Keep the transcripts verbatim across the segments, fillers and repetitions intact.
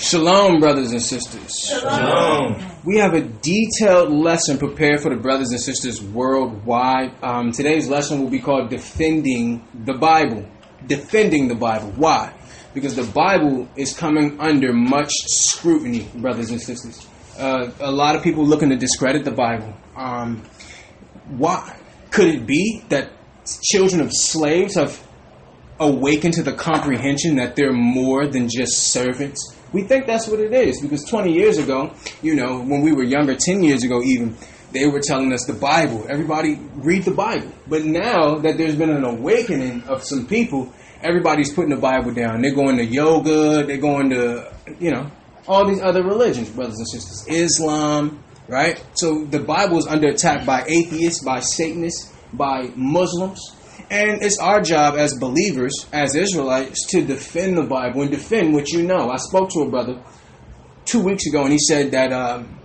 Shalom, brothers and sisters. Shalom. We have a detailed lesson prepared for the brothers and sisters worldwide. Um, today's lesson will be called Defending the Bible. Defending the Bible. Why? Because the Bible is coming under much scrutiny, brothers and sisters. Uh, a lot of people looking to discredit the Bible. Um, why? Could it be that children of slaves have awakened to the comprehension that they're more than just servants? We think that's what it is, because twenty years ago, you know, when we were younger, ten years ago even, they were telling us the Bible. Everybody read the Bible. But now that there's been an awakening of some people, everybody's putting the Bible down. They're going to yoga. They're going to, you know, all these other religions, brothers and sisters. Islam, right? So the Bible is under attack by atheists, by Satanists, by Muslims. And it's our job as believers, as Israelites, to defend the Bible and defend what you know. I spoke to a brother two weeks ago, and he said that um,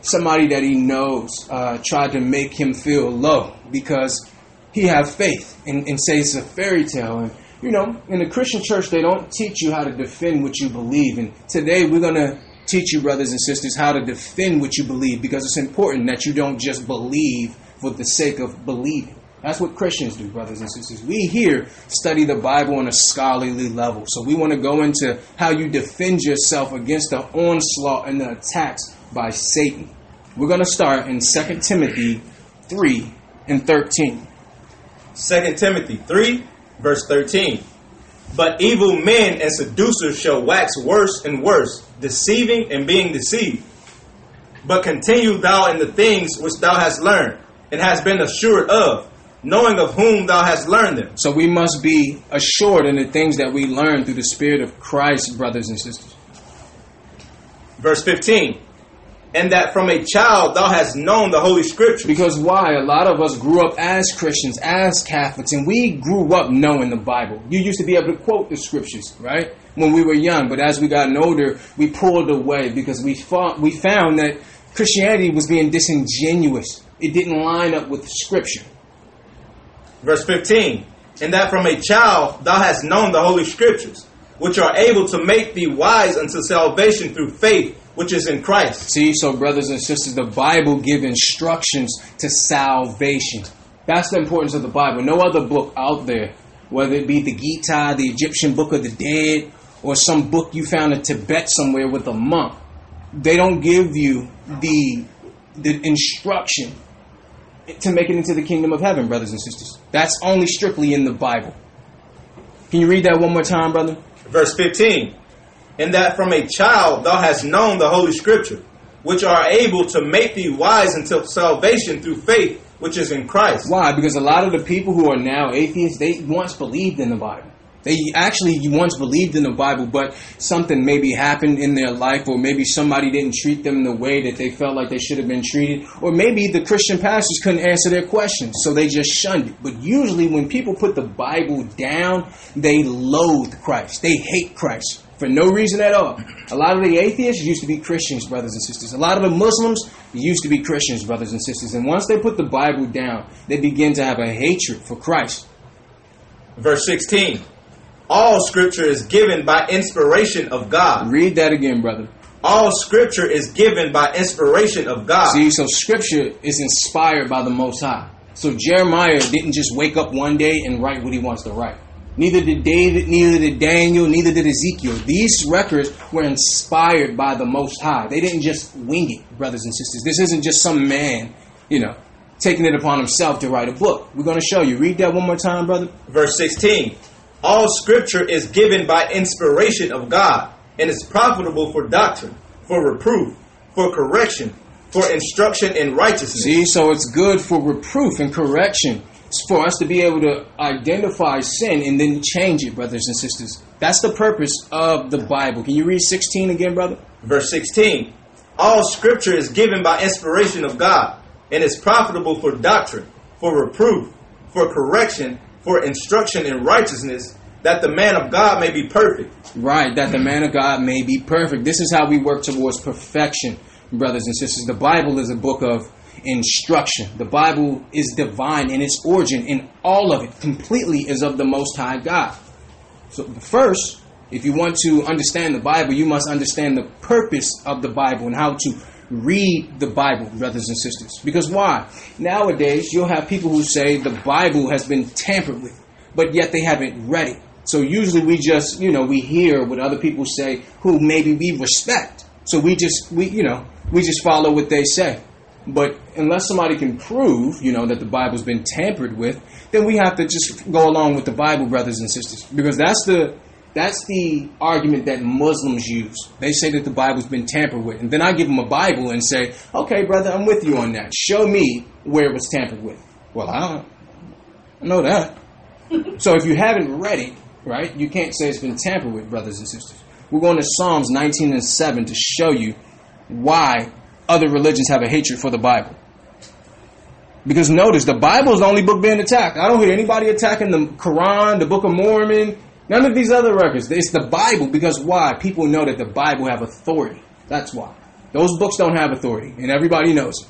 somebody that he knows uh, tried to make him feel low because he have faith and, and say it's a fairy tale. And, you know, in the Christian church, they don't teach you how to defend what you believe. And today we're going to teach you, brothers and sisters, how to defend what you believe, because it's important that you don't just believe for the sake of believing. That's what Christians do, brothers and sisters. We here study the Bible on a scholarly level. So we want to go into how you defend yourself against the onslaught and the attacks by Satan. We're going to start in Second Timothy three and thirteen. Second Timothy three, verse thirteen. But evil men and seducers shall wax worse and worse, deceiving and being deceived. But continue thou in the things which thou hast learned, and hast been assured of, knowing of whom thou hast learned them. So we must be assured in the things that we learn through the Spirit of Christ, brothers and sisters. Verse fifteen. And that from a child thou hast known the Holy Scriptures. Because why? A lot of us grew up as Christians, as Catholics, and we grew up knowing the Bible. You used to be able to quote the Scriptures, right? When we were young, but as we got older, we pulled away because we fought, we found that Christianity was being disingenuous. It didn't line up with Scripture. Verse fifteen, and that from a child thou hast known the Holy Scriptures, which are able to make thee wise unto salvation through faith, which is in Christ. See, so brothers and sisters, the Bible gives instructions to salvation. That's the importance of the Bible. No other book out there, whether it be the Gita, the Egyptian Book of the Dead, or some book you found in Tibet somewhere with a monk, they don't give you the, the instruction to make it into the kingdom of heaven, brothers and sisters. That's only strictly in the Bible. Can you read that one more time, brother? Verse fifteen. And that from a child thou hast known the Holy Scripture, which are able to make thee wise unto salvation through faith, which is in Christ. Why? Because a lot of the people who are now atheists, they once believed in the Bible. They actually once believed in the Bible, but something maybe happened in their life, or maybe somebody didn't treat them the way that they felt like they should have been treated, or maybe the Christian pastors couldn't answer their questions, so they just shunned it. But usually when people put the Bible down, they loathe Christ. They hate Christ for no reason at all. A lot of the atheists used to be Christians, brothers and sisters. A lot of the Muslims used to be Christians, brothers and sisters. And once they put the Bible down, they begin to have a hatred for Christ. Verse sixteen. All Scripture is given by inspiration of God. Read that again, brother. All Scripture is given by inspiration of God. See, so Scripture is inspired by the Most High. So Jeremiah didn't just wake up one day and write what he wants to write. Neither did David, neither did Daniel, neither did Ezekiel. These records were inspired by the Most High. They didn't just wing it, brothers and sisters. This isn't just some man, you know, taking it upon himself to write a book. We're going to show you. Read that one more time, brother. Verse sixteen. All Scripture is given by inspiration of God, and is profitable for doctrine, for reproof, for correction, for instruction in righteousness. See, so it's good for reproof and correction. It's for us to be able to identify sin and then change it, brothers and sisters. That's the purpose of the Bible. Can you read sixteen again, brother? Verse sixteen. All Scripture is given by inspiration of God, and is profitable for doctrine, for reproof, for correction, for instruction in righteousness, that the man of God may be perfect. Right, that the man of God may be perfect. This is how we work towards perfection, brothers and sisters. The Bible is a book of instruction. The Bible is divine in its origin, and all of it completely is of the Most High God. So first, If you want to understand the Bible, you must understand the purpose of the Bible and how to read the Bible, brothers and sisters. Because why? Nowadays, you'll have people who say the Bible has been tampered with, but yet they haven't read it. So usually we just, you know, we hear what other people say who maybe we respect. So we just, we, you know, we just follow what they say. But unless somebody can prove, you know, that the Bible's been tampered with, then we have to just go along with the Bible, brothers and sisters. Because that's the that's the argument that Muslims use. They say that the Bible's been tampered with. And then I give them a Bible and say, okay, brother, I'm with you on that. Show me where it was tampered with. Well, I don't I know that. So if you haven't read it, right, you can't say it's been tampered with, brothers and sisters. We're going to Psalms nineteen and seven to show you why other religions have a hatred for the Bible. Because notice, the Bible is the only book being attacked. I don't hear anybody attacking the Quran, the Book of Mormon, none of these other records. It's the Bible, because why? People know that the Bible have authority. That's why. Those books don't have authority, and everybody knows it.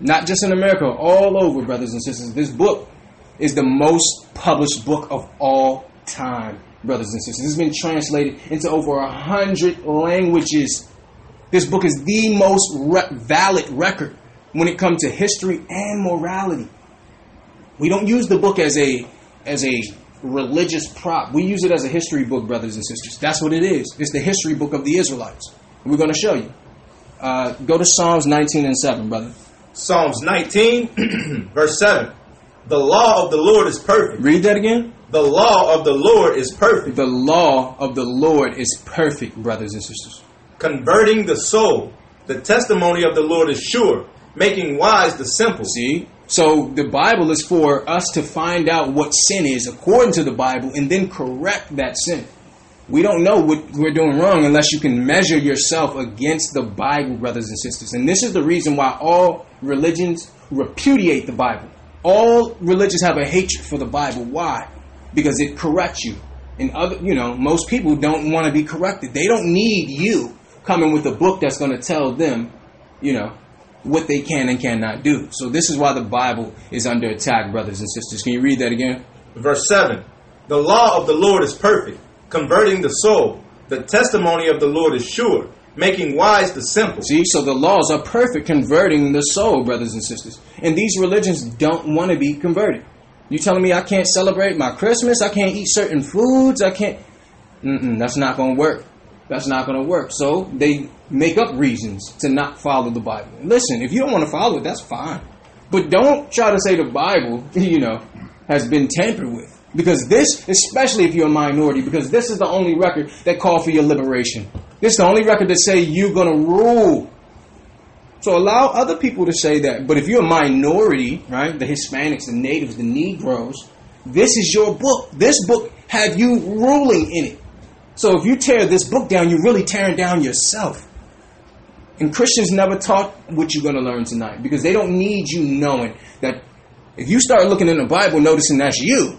Not just in America, all over, brothers and sisters. This book is the most published book of all time, brothers and sisters. It's been translated into over a hundred languages. This book is the most re- valid record when it comes to history and morality. We don't use the book as a as a religious prop. We use it as a history book, brothers and sisters. That's what it is. It's the history book of the Israelites. We're going to show you. Uh, go to Psalms nineteen and seven, brother. Psalms nineteen, verse seven. The law of the Lord is perfect. Read that again. The law of the Lord is perfect. The law of the Lord is perfect, brothers and sisters. Converting the soul. The testimony of the Lord is sure, making wise the simple. See? So the Bible is for us to find out what sin is according to the Bible and then correct that sin. We don't know what we're doing wrong unless you can measure yourself against the Bible, brothers and sisters. And this is the reason why all religions repudiate the Bible. All religions have a hatred for the Bible. Why? Because it corrects you. And other, you know, most people don't want to be corrected. They don't need you coming with a book that's going to tell them, you know, what they can and cannot do. So this is why the Bible is under attack, brothers and sisters. Can you read that again? Verse seven. The law of the Lord is perfect, converting the soul. The testimony of the Lord is sure, making wise the simple. See, so the laws are perfect, converting the soul, brothers and sisters. And these religions don't want to be converted. You telling me I can't celebrate my Christmas? I can't eat certain foods? I can't... Mm-mm, that's not going to work. That's not going to work. So they make up reasons to not follow the Bible. Listen, if you don't want to follow it, that's fine. But don't try to say the Bible, you know, has been tampered with. Because this, especially if you're a minority, because this is the only record that calls for your liberation. This is the only record that say you're going to rule. So allow other people to say that. But if you're a minority, right, the Hispanics, the natives, the Negroes, this is your book. This book have you ruling in it. So if you tear this book down, you're really tearing down yourself. And Christians never taught what you're going to learn tonight, because they don't need you knowing that. If you start looking in the Bible, noticing that's you,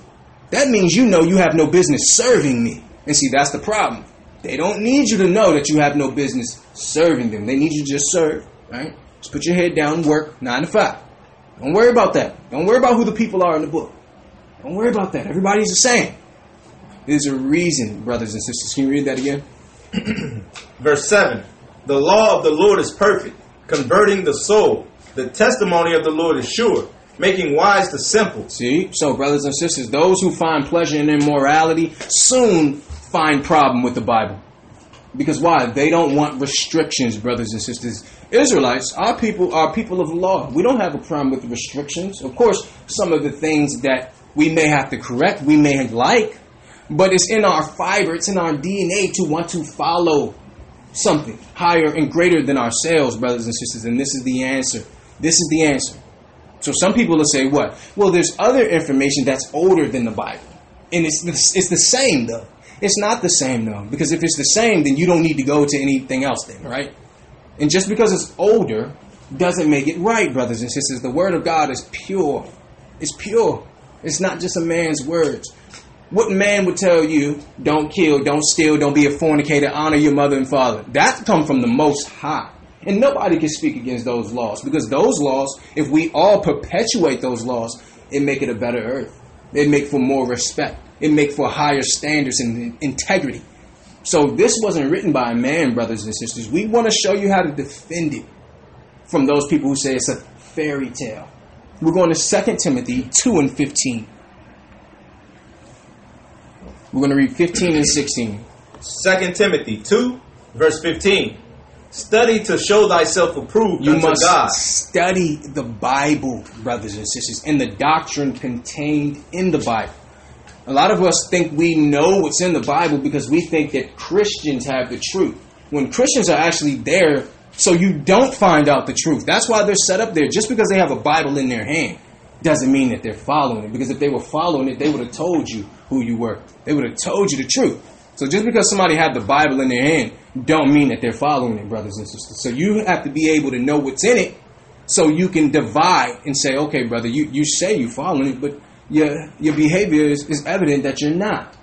that means you know you have no business serving me. And see, that's the problem. They don't need you to know that you have no business serving them. They need you to just serve, right? Just put your head down and work nine to five. Don't worry about that. Don't worry about who the people are in the book. Don't worry about that. Everybody's the same. There's a reason, brothers and sisters. Can you read that again? Verse seven. The law of the Lord is perfect, converting the soul. The testimony of the Lord is sure, making wise the simple. See? So, brothers and sisters, those who find pleasure in immorality soon find problem with the Bible. Because why? They don't want restrictions, brothers and sisters. Israelites, our people, are people of law. We don't have a problem with restrictions. Of course, some of the things that we may have to correct, we may like. But it's in our fiber, it's in our D N A to want to follow something higher and greater than ourselves, brothers and sisters. And this is the answer. This is the answer. So some people will say what? Well, there's other information that's older than the Bible. And it's it's the same, though. It's not the same, though. Because if it's the same, then you don't need to go to anything else then, right? And just because it's older doesn't make it right, brothers and sisters. The Word of God is pure. It's pure. It's not just a man's words. What man would tell you, don't kill, don't steal, don't be a fornicator, honor your mother and father? That come from the Most High. And nobody can speak against those laws, because those laws, if we all perpetuate those laws, it make it a better earth. It make for more respect. It make for higher standards and integrity. So this wasn't written by a man, brothers and sisters. We want to show you how to defend it from those people who say it's a fairy tale. We're going to Second Timothy two and fifteen. We're going to read fifteen and sixteen. Second Timothy two, verse fifteen. Study to show thyself approved unto God. You must study the Bible, brothers and sisters, and the doctrine contained in the Bible. A lot of us think we know what's in the Bible because we think that Christians have the truth, when Christians are actually there so you don't find out the truth. That's why they're set up there. Just because they have a Bible in their hand doesn't mean that they're following it, because if they were following it, they would have told you who you were. They would have told you the truth. So just because somebody had the Bible in their hand don't mean that they're following it, brothers and sisters. So you have to be able to know what's in it so you can divide and say, okay, brother, you, you say you're following it, but your, your behavior is, is evident that you're not.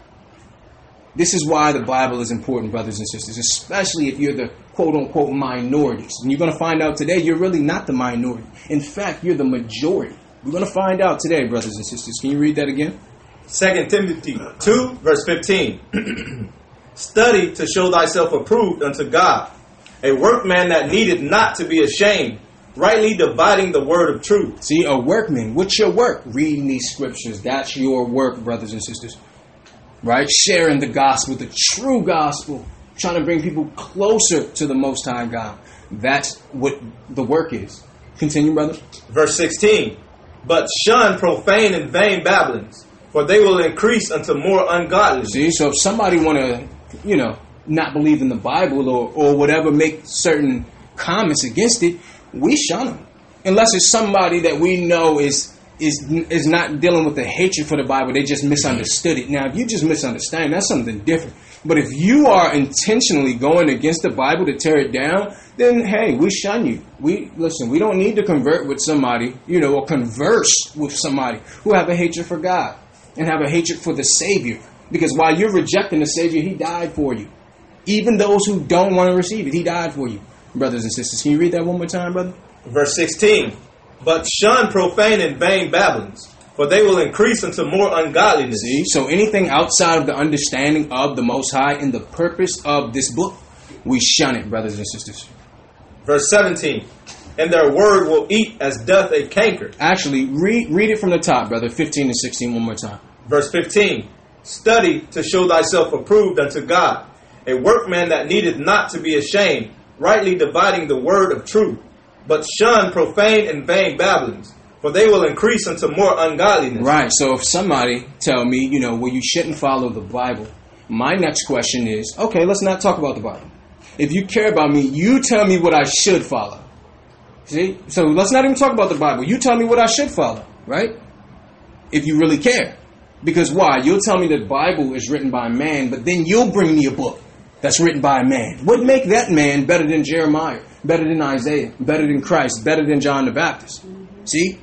This is why the Bible is important, brothers and sisters, especially if you're the quote-unquote minorities. And you're going to find out today you're really not the minority. In fact, you're the majority. We're going to find out today, brothers and sisters. Can you read that again? Second Timothy two, verse fifteen. Study to show thyself approved unto God, a workman that needeth not to be ashamed, rightly dividing the word of truth. See, a workman, what's your work? Reading these scriptures. That's your work, brothers and sisters. Right? Sharing the gospel, the true gospel, trying to bring people closer to the Most High God. That's what the work is. Continue, brother. Verse sixteen. But shun profane and vain babblings, for they will increase unto more ungodliness. See, so if somebody want to, you know, not believe in the Bible or, or whatever, make certain comments against it, we shun them. Unless it's somebody that we know is is is not dealing with the hatred for the Bible, they just misunderstood it. Now, if you just misunderstand, that's something different. But if you are intentionally going against the Bible to tear it down, then, hey, we shun you. We listen, we don't need to convert with somebody, you know, or converse with somebody who have a hatred for God and have a hatred for the Savior. Because while you're rejecting the Savior, He died for you. Even those who don't want to receive it, He died for you. Brothers and sisters, can you read that one more time, brother? Verse sixteen. But shun profane and vain babblings, for they will increase unto more ungodliness. See, so anything outside of the understanding of the Most High and the purpose of this book, we shun it, brothers and sisters. Verse seventeen. And their word will eat as doth a canker. Actually, read read it from the top, brother, fifteen and sixteen one more time. Verse fifteen. Study to show thyself approved unto God, a workman that needeth not to be ashamed, rightly dividing the word of truth. But shun profane and vain babblings, for they will increase unto more ungodliness. Right, so if somebody tell me, you know, well, you shouldn't follow the Bible, my next question is, okay, let's not talk about the Bible. If you care about me, you tell me what I should follow. See? So let's not even talk about the Bible. You tell me what I should follow, right? If you really care. Because why? You'll tell me that the Bible is written by man, but then you'll bring me a book that's written by a man. What make that man better than Jeremiah, better than Isaiah, better than Christ, better than John the Baptist? See?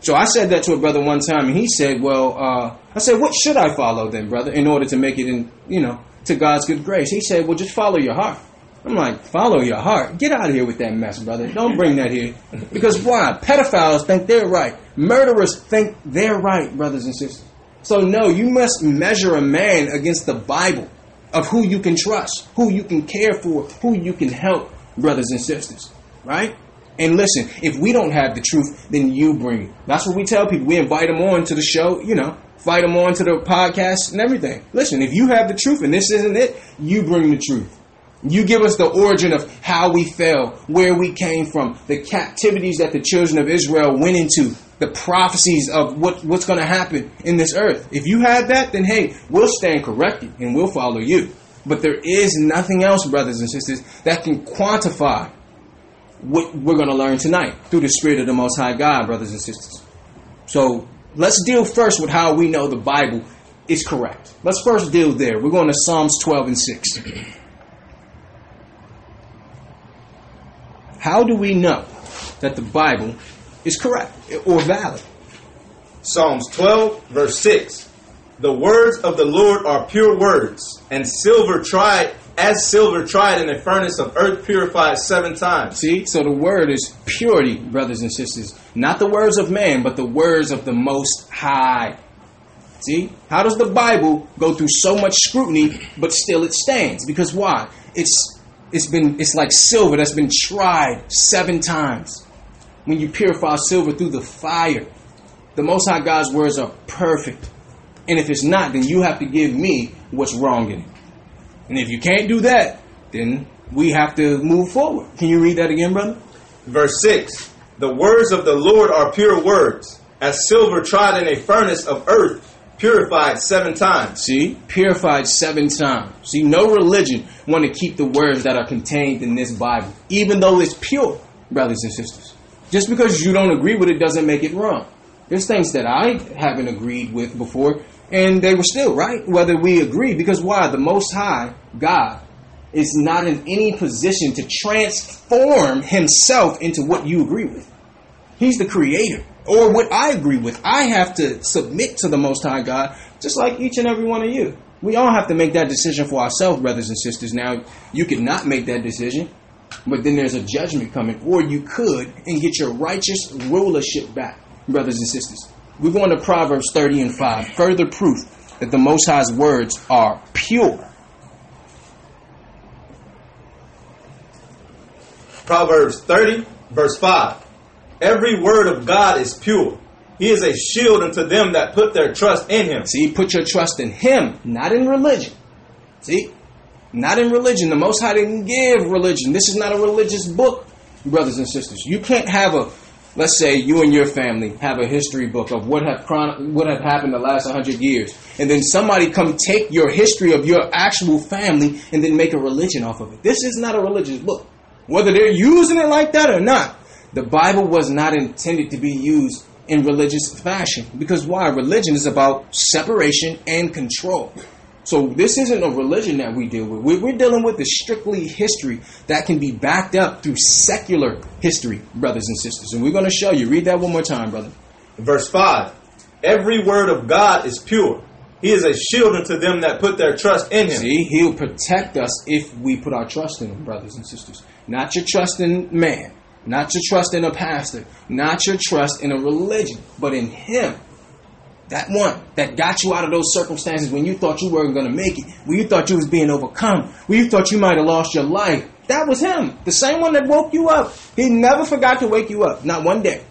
So I said that to a brother one time, and he said, well, uh, I said, what should I follow then, brother, in order to make it in, you know, to God's good grace? He said, well, just follow your heart. I'm like, follow your heart? Get out of here with that mess, brother. Don't bring that here. Because why? Pedophiles think they're right. Murderers think they're right, brothers and sisters. So no, you must measure a man against the Bible, of who you can trust, who you can care for, who you can help, brothers and sisters, right? And listen, if we don't have the truth, then you bring it. That's what we tell people. We invite them on to the show, you know, invite them on to the podcast and everything. Listen, if you have the truth and this isn't it, you bring the truth. You give us the origin of how we fell, where we came from, the captivities that the children of Israel went into, the prophecies of what, what's going to happen in this earth. If you have that, then hey, we'll stand corrected and we'll follow you. But there is nothing else, brothers and sisters, that can quantify what we're going to learn tonight through the Spirit of the Most High God, brothers and sisters. So let's deal first with how we know the Bible is correct. Let's first deal there. We're going to Psalms twelve and six. How do we know that the Bible is correct or valid? Psalms twelve, verse six. The words of the Lord are pure words, and silver tried, as silver tried in a furnace of earth purified seven times. See, so the word is purity, brothers and sisters. Not the words of man, but the words of the Most High. See, how does the Bible go through so much scrutiny, but still it stands? Because why? It's it's been it's like silver that's been tried seven times. When you purify silver through the fire, the Most High God's words are perfect. And if it's not, then you have to give me what's wrong in it. And if you can't do that, then we have to move forward. Can you read that again, brother? Verse six. The words of the Lord are pure words, as silver tried in a furnace of earth, purified seven times. See? Purified seven times. See, no religion want to keep the words that are contained in this Bible, even though it's pure, brothers and sisters. Just because you don't agree with it doesn't make it wrong. There's things that I haven't agreed with before, and they were still right, whether we agree. Because why? The Most High, God, is not in any position to transform himself into what you agree with. He's the creator, or what I agree with. I have to submit to the Most High God, just like each and every one of you. We all have to make that decision for ourselves, brothers and sisters. Now, you could not make that decision, but then there's a judgment coming. Or you could, and get your righteous rulership back, brothers and sisters. We're going to Proverbs thirty and five. Further proof that the Most High's words are pure. Proverbs thirty, verse five. Every word of God is pure. He is a shield unto them that put their trust in him. See, put your trust in him, not in religion. See? Not in religion. The Most High didn't give religion. This is not a religious book, brothers and sisters. You can't have a, let's say you and your family have a history book of what have chron- what have happened the last one hundred years. And then somebody come take your history of your actual family and then make a religion off of it. This is not a religious book. Whether they're using it like that or not, the Bible was not intended to be used in religious fashion. Because why? Religion is about separation and control. So this isn't a religion that we deal with. We're dealing with the strictly history that can be backed up through secular history, brothers and sisters. And we're going to show you. Read that one more time, brother. Verse five. Every word of God is pure. He is a shield unto them that put their trust in him. See, he'll protect us if we put our trust in him, brothers and sisters. Not your trust in man. Not your trust in a pastor. Not your trust in a religion. But in him. That one that got you out of those circumstances when you thought you weren't going to make it. When you thought you was being overcome. When you thought you might have lost your life. That was him. The same one that woke you up. He never forgot to wake you up. Not one day.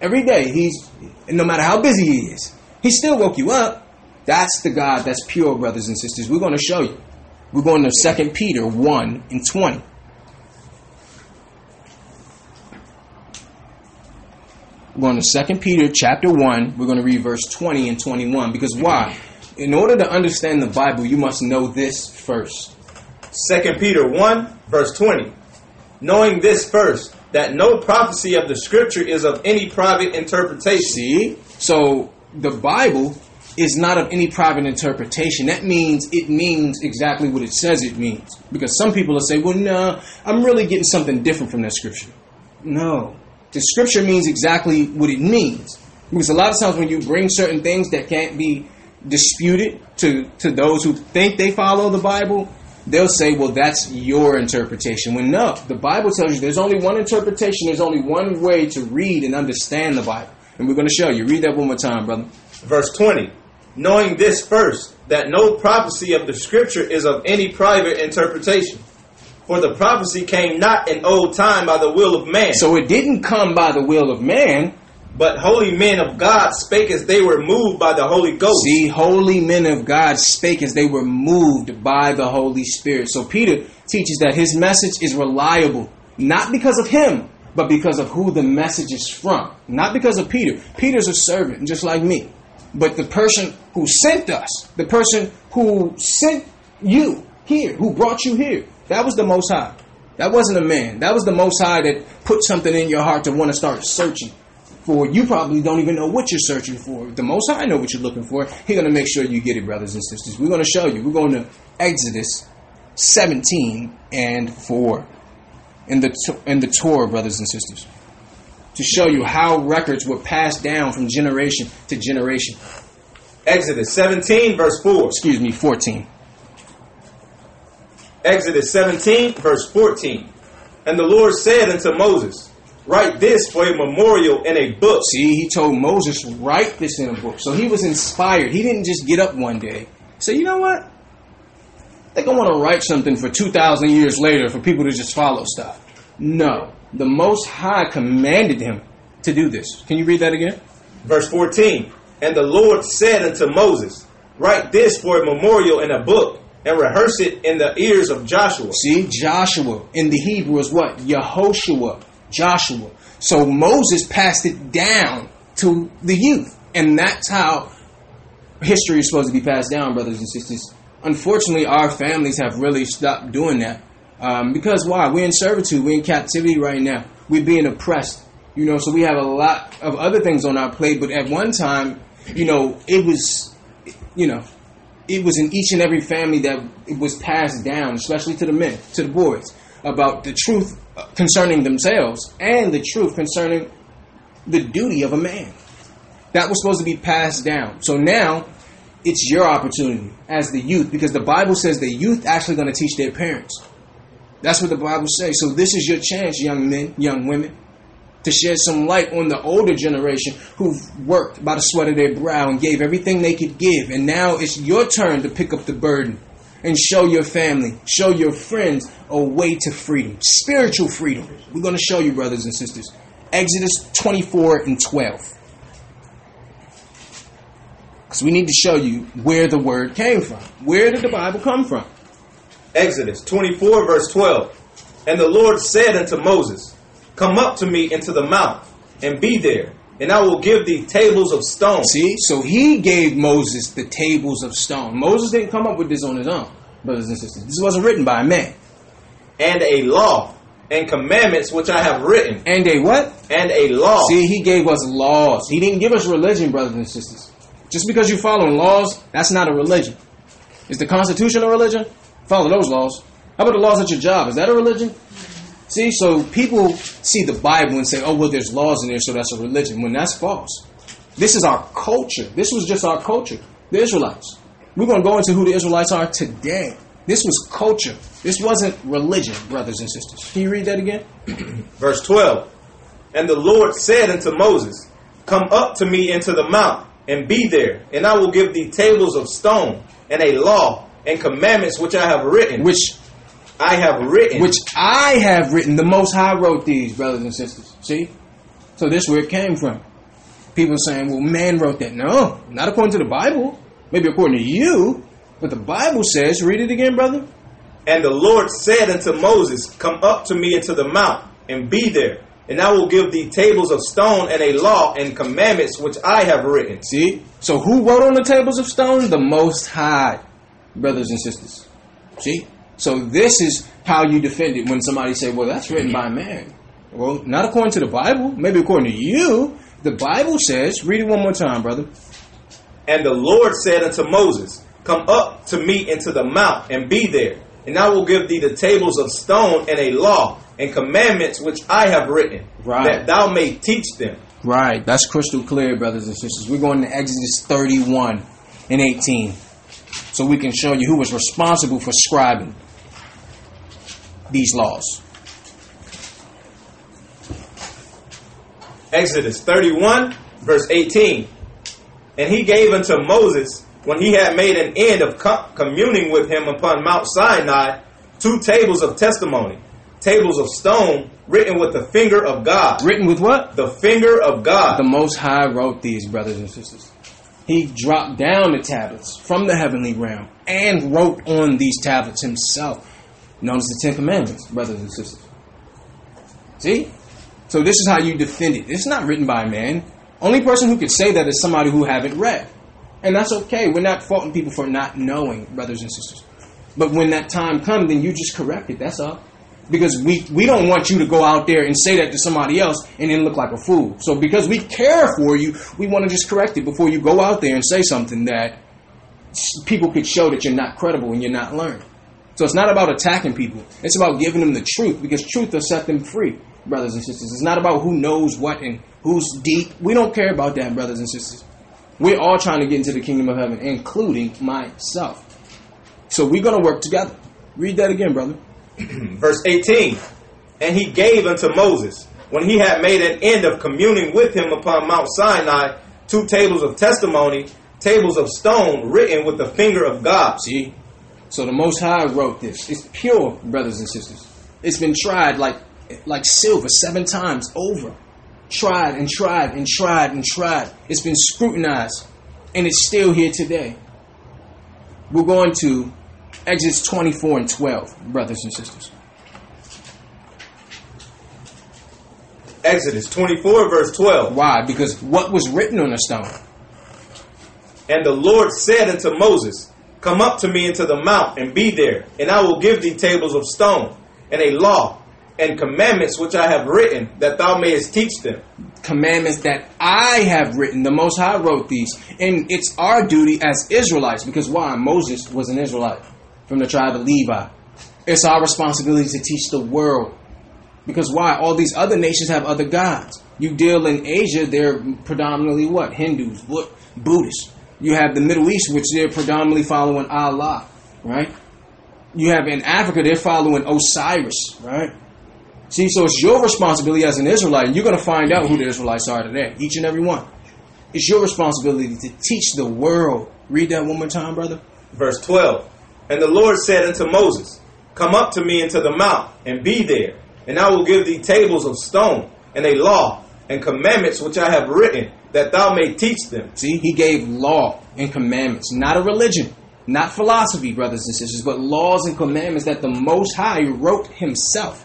Every day. He's, no matter how busy he is, he still woke you up. That's the God that's pure, brothers and sisters. We're going to show you. We're going to Second Peter one and twenty. We're going to Second Peter chapter one. We're going to read verse twenty and twenty-one. Because why? In order to understand the Bible, you must know this first. Second Peter one, verse twenty. Knowing this first, that no prophecy of the scripture is of any private interpretation. See? So, the Bible is not of any private interpretation. That means it means exactly what it says it means. Because some people will say, well, no, nah, I'm really getting something different from that scripture. No. The scripture means exactly what it means. Because a lot of times when you bring certain things that can't be disputed to, to those who think they follow the Bible, they'll say, well, that's your interpretation. When no, the Bible tells you there's only one interpretation, there's only one way to read and understand the Bible. And we're going to show you. Read that one more time, brother. Verse twenty. Knowing this first, that no prophecy of the scripture is of any private interpretation. For the prophecy came not in old time by the will of man. So it didn't come by the will of man. But holy men of God spake as they were moved by the Holy Ghost. See, holy men of God spake as they were moved by the Holy Spirit. So Peter teaches that his message is reliable, not because of him, but because of who the message is from. Not because of Peter. Peter's a servant, just like me. But the person who sent us, the person who sent you here, who brought you here, that was the Most High. That wasn't a man. That was the Most High that put something in your heart to want to start searching for. You probably don't even know what you're searching for. The Most High knows what you're looking for. He's going to make sure you get it, brothers and sisters. We're going to show you. We're going to Exodus seventeen and four in the, in the Torah, brothers and sisters, to show you how records were passed down from generation to generation. Exodus seventeen, verse four. Excuse me, fourteen. Exodus seventeen, verse fourteen. And the Lord said unto Moses, Write this for a memorial in a book. See, he told Moses, write this in a book. So he was inspired. He didn't just get up one day. So you know what? I think I want to write something for two thousand years later for people to just follow stuff. No. The Most High commanded him to do this. Can you read that again? Verse fourteen. And the Lord said unto Moses, write this for a memorial in a book, and rehearse it in the ears of Joshua. See, Joshua in the Hebrew is what? Yehoshua. Joshua. So Moses passed it down to the youth. And that's how history is supposed to be passed down, brothers and sisters. Unfortunately, our families have really stopped doing that. Um, because why? We're in servitude. We're in captivity right now. We're being oppressed. You know, so we have a lot of other things on our plate. But at one time, you know, it was, you know, it was in each and every family that it was passed down, especially to the men, to the boys, about the truth concerning themselves and the truth concerning the duty of a man. That was supposed to be passed down. So now it's your opportunity as the youth, because the Bible says the youth actually going to teach their parents. That's what the Bible says. So this is your chance, young men, young women, to shed some light on the older generation who've worked by the sweat of their brow and gave everything they could give. And now it's your turn to pick up the burden and show your family, show your friends a way to freedom, spiritual freedom. We're going to show you, brothers and sisters. Exodus twenty-four and twelve. Because we need to show you where the word came from. Where did the Bible come from? Exodus twenty-four, verse twelve. And the Lord said unto Moses, come up to me into the mount, and be there, and I will give thee tables of stone. See, so he gave Moses the tables of stone. Moses didn't come up with this on his own, brothers and sisters. This wasn't written by a man. And a law, and commandments which I have written. And a what? And a law. See, he gave us laws. He didn't give us religion, brothers and sisters. Just because you're following laws, that's not a religion. Is the Constitution a religion? Follow those laws. How about the laws at your job? Is that a religion? See, so people see the Bible and say, oh, well, there's laws in there, so that's a religion. When that's false. This is our culture. This was just our culture. The Israelites. We're going to go into who the Israelites are today. This was culture. This wasn't religion, brothers and sisters. Can you read that again? Verse twelve. And the Lord said unto Moses, come up to me into the mount, and be there, and I will give thee tables of stone, and a law, and commandments which I have written. Which I have written. Which I have written. The Most High wrote these, brothers and sisters. See? So this is where it came from. People saying, well, man wrote that. No, not according to the Bible. Maybe according to you. But the Bible says, read it again, brother. And the Lord said unto Moses, come up to me into the mount, and be there, and I will give thee tables of stone, and a law, and commandments which I have written. See? So who wrote on the tables of stone? The Most High, brothers and sisters. See? So this is how you defend it when somebody say, well, that's written by man. Well, not according to the Bible. Maybe according to you. The Bible says, read it one more time, brother. And the Lord said unto Moses, come up to me into the mount, and be there, and I will give thee the tables of stone, and a law, and commandments which I have written, right, that thou may teach them. Right. That's crystal clear, brothers and sisters. We're going to Exodus thirty-one and eighteen. So we can show you who was responsible for scribing these laws. Exodus thirty-one, verse eighteen. And he gave unto Moses, when he had made an end of co- communing with him upon Mount Sinai, two tables of testimony, tables of stone, written with the finger of God. Written with what? The finger of God. The Most High wrote these, brothers and sisters. He dropped down the tablets from the heavenly realm and wrote on these tablets himself. Known as the Ten Commandments, brothers and sisters. See? So this is how you defend it. It's not written by man. Only person who could say that is somebody who haven't read. And that's okay. We're not faulting people for not knowing, brothers and sisters. But when that time comes, then you just correct it. That's all. Because we, we don't want you to go out there and say that to somebody else and then look like a fool. So because we care for you, we want to just correct it before you go out there and say something that people could show that you're not credible and you're not learned. So it's not about attacking people. It's about giving them the truth, because truth will set them free, brothers and sisters. It's not about who knows what and who's deep. We don't care about that, brothers and sisters. We're all trying to get into the kingdom of heaven, including myself. So we're going to work together. Read that again, brother. Verse eighteen. And he gave unto Moses when he had made an end of communing with him upon Mount Sinai, two tables of testimony, tables of stone written with the finger of God. See? So the Most High wrote this. It's pure, brothers and sisters. It's been tried like like silver seven times over. Tried and tried and tried and tried. It's been scrutinized. And it's still here today. We're going to Exodus twenty-four and twelve, brothers and sisters. Exodus twenty-four, verse twelve. Why? Because what was written on the stone? And the Lord said unto Moses, come up to me into the mount, and be there, and I will give thee tables of stone, and a law, and commandments which I have written, that thou mayest teach them. Commandments that I have written. The Most High wrote these. And it's our duty as Israelites, because why? Moses was an Israelite from the tribe of Levi. It's our responsibility to teach the world. Because why? All these other nations have other gods. You deal in Asia, they're predominantly what? Hindus, Buddhists. You have the Middle East, which they're predominantly following Allah, right? You have in Africa, they're following Osiris, right? See, so it's your responsibility as an Israelite, and you're going to find out who the Israelites are today, each and every one. It's your responsibility to teach the world. Read that one more time, brother. Verse twelve. And the Lord said unto Moses, come up to me into the mount, and be there, and I will give thee tables of stone, and a law, and commandments which I have written, that thou may teach them. See, he gave law and commandments, not a religion, not philosophy, brothers and sisters, but laws and commandments that the Most High wrote himself.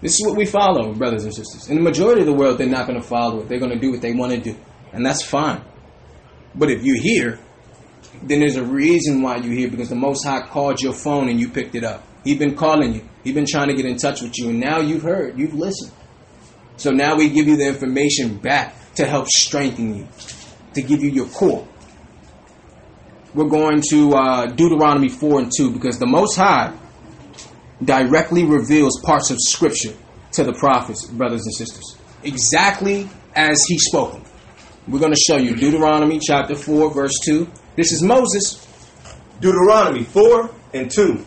This is what we follow, brothers and sisters. In the majority of the world, they're not going to follow it. They're going to do what they want to do, and that's fine. But if you're here, then there's a reason why you're here, because the Most High called your phone and you picked it up. He's been calling you. He's been trying to get in touch with you, and now you've heard. You've listened. So now we give you the information back to help strengthen you, to give you your core. We're going to uh, Deuteronomy four and two, because the Most High directly reveals parts of Scripture to the prophets, brothers and sisters, exactly as he spoke them. We're going to show you Deuteronomy chapter four, verse two. This is Moses. Deuteronomy four and two.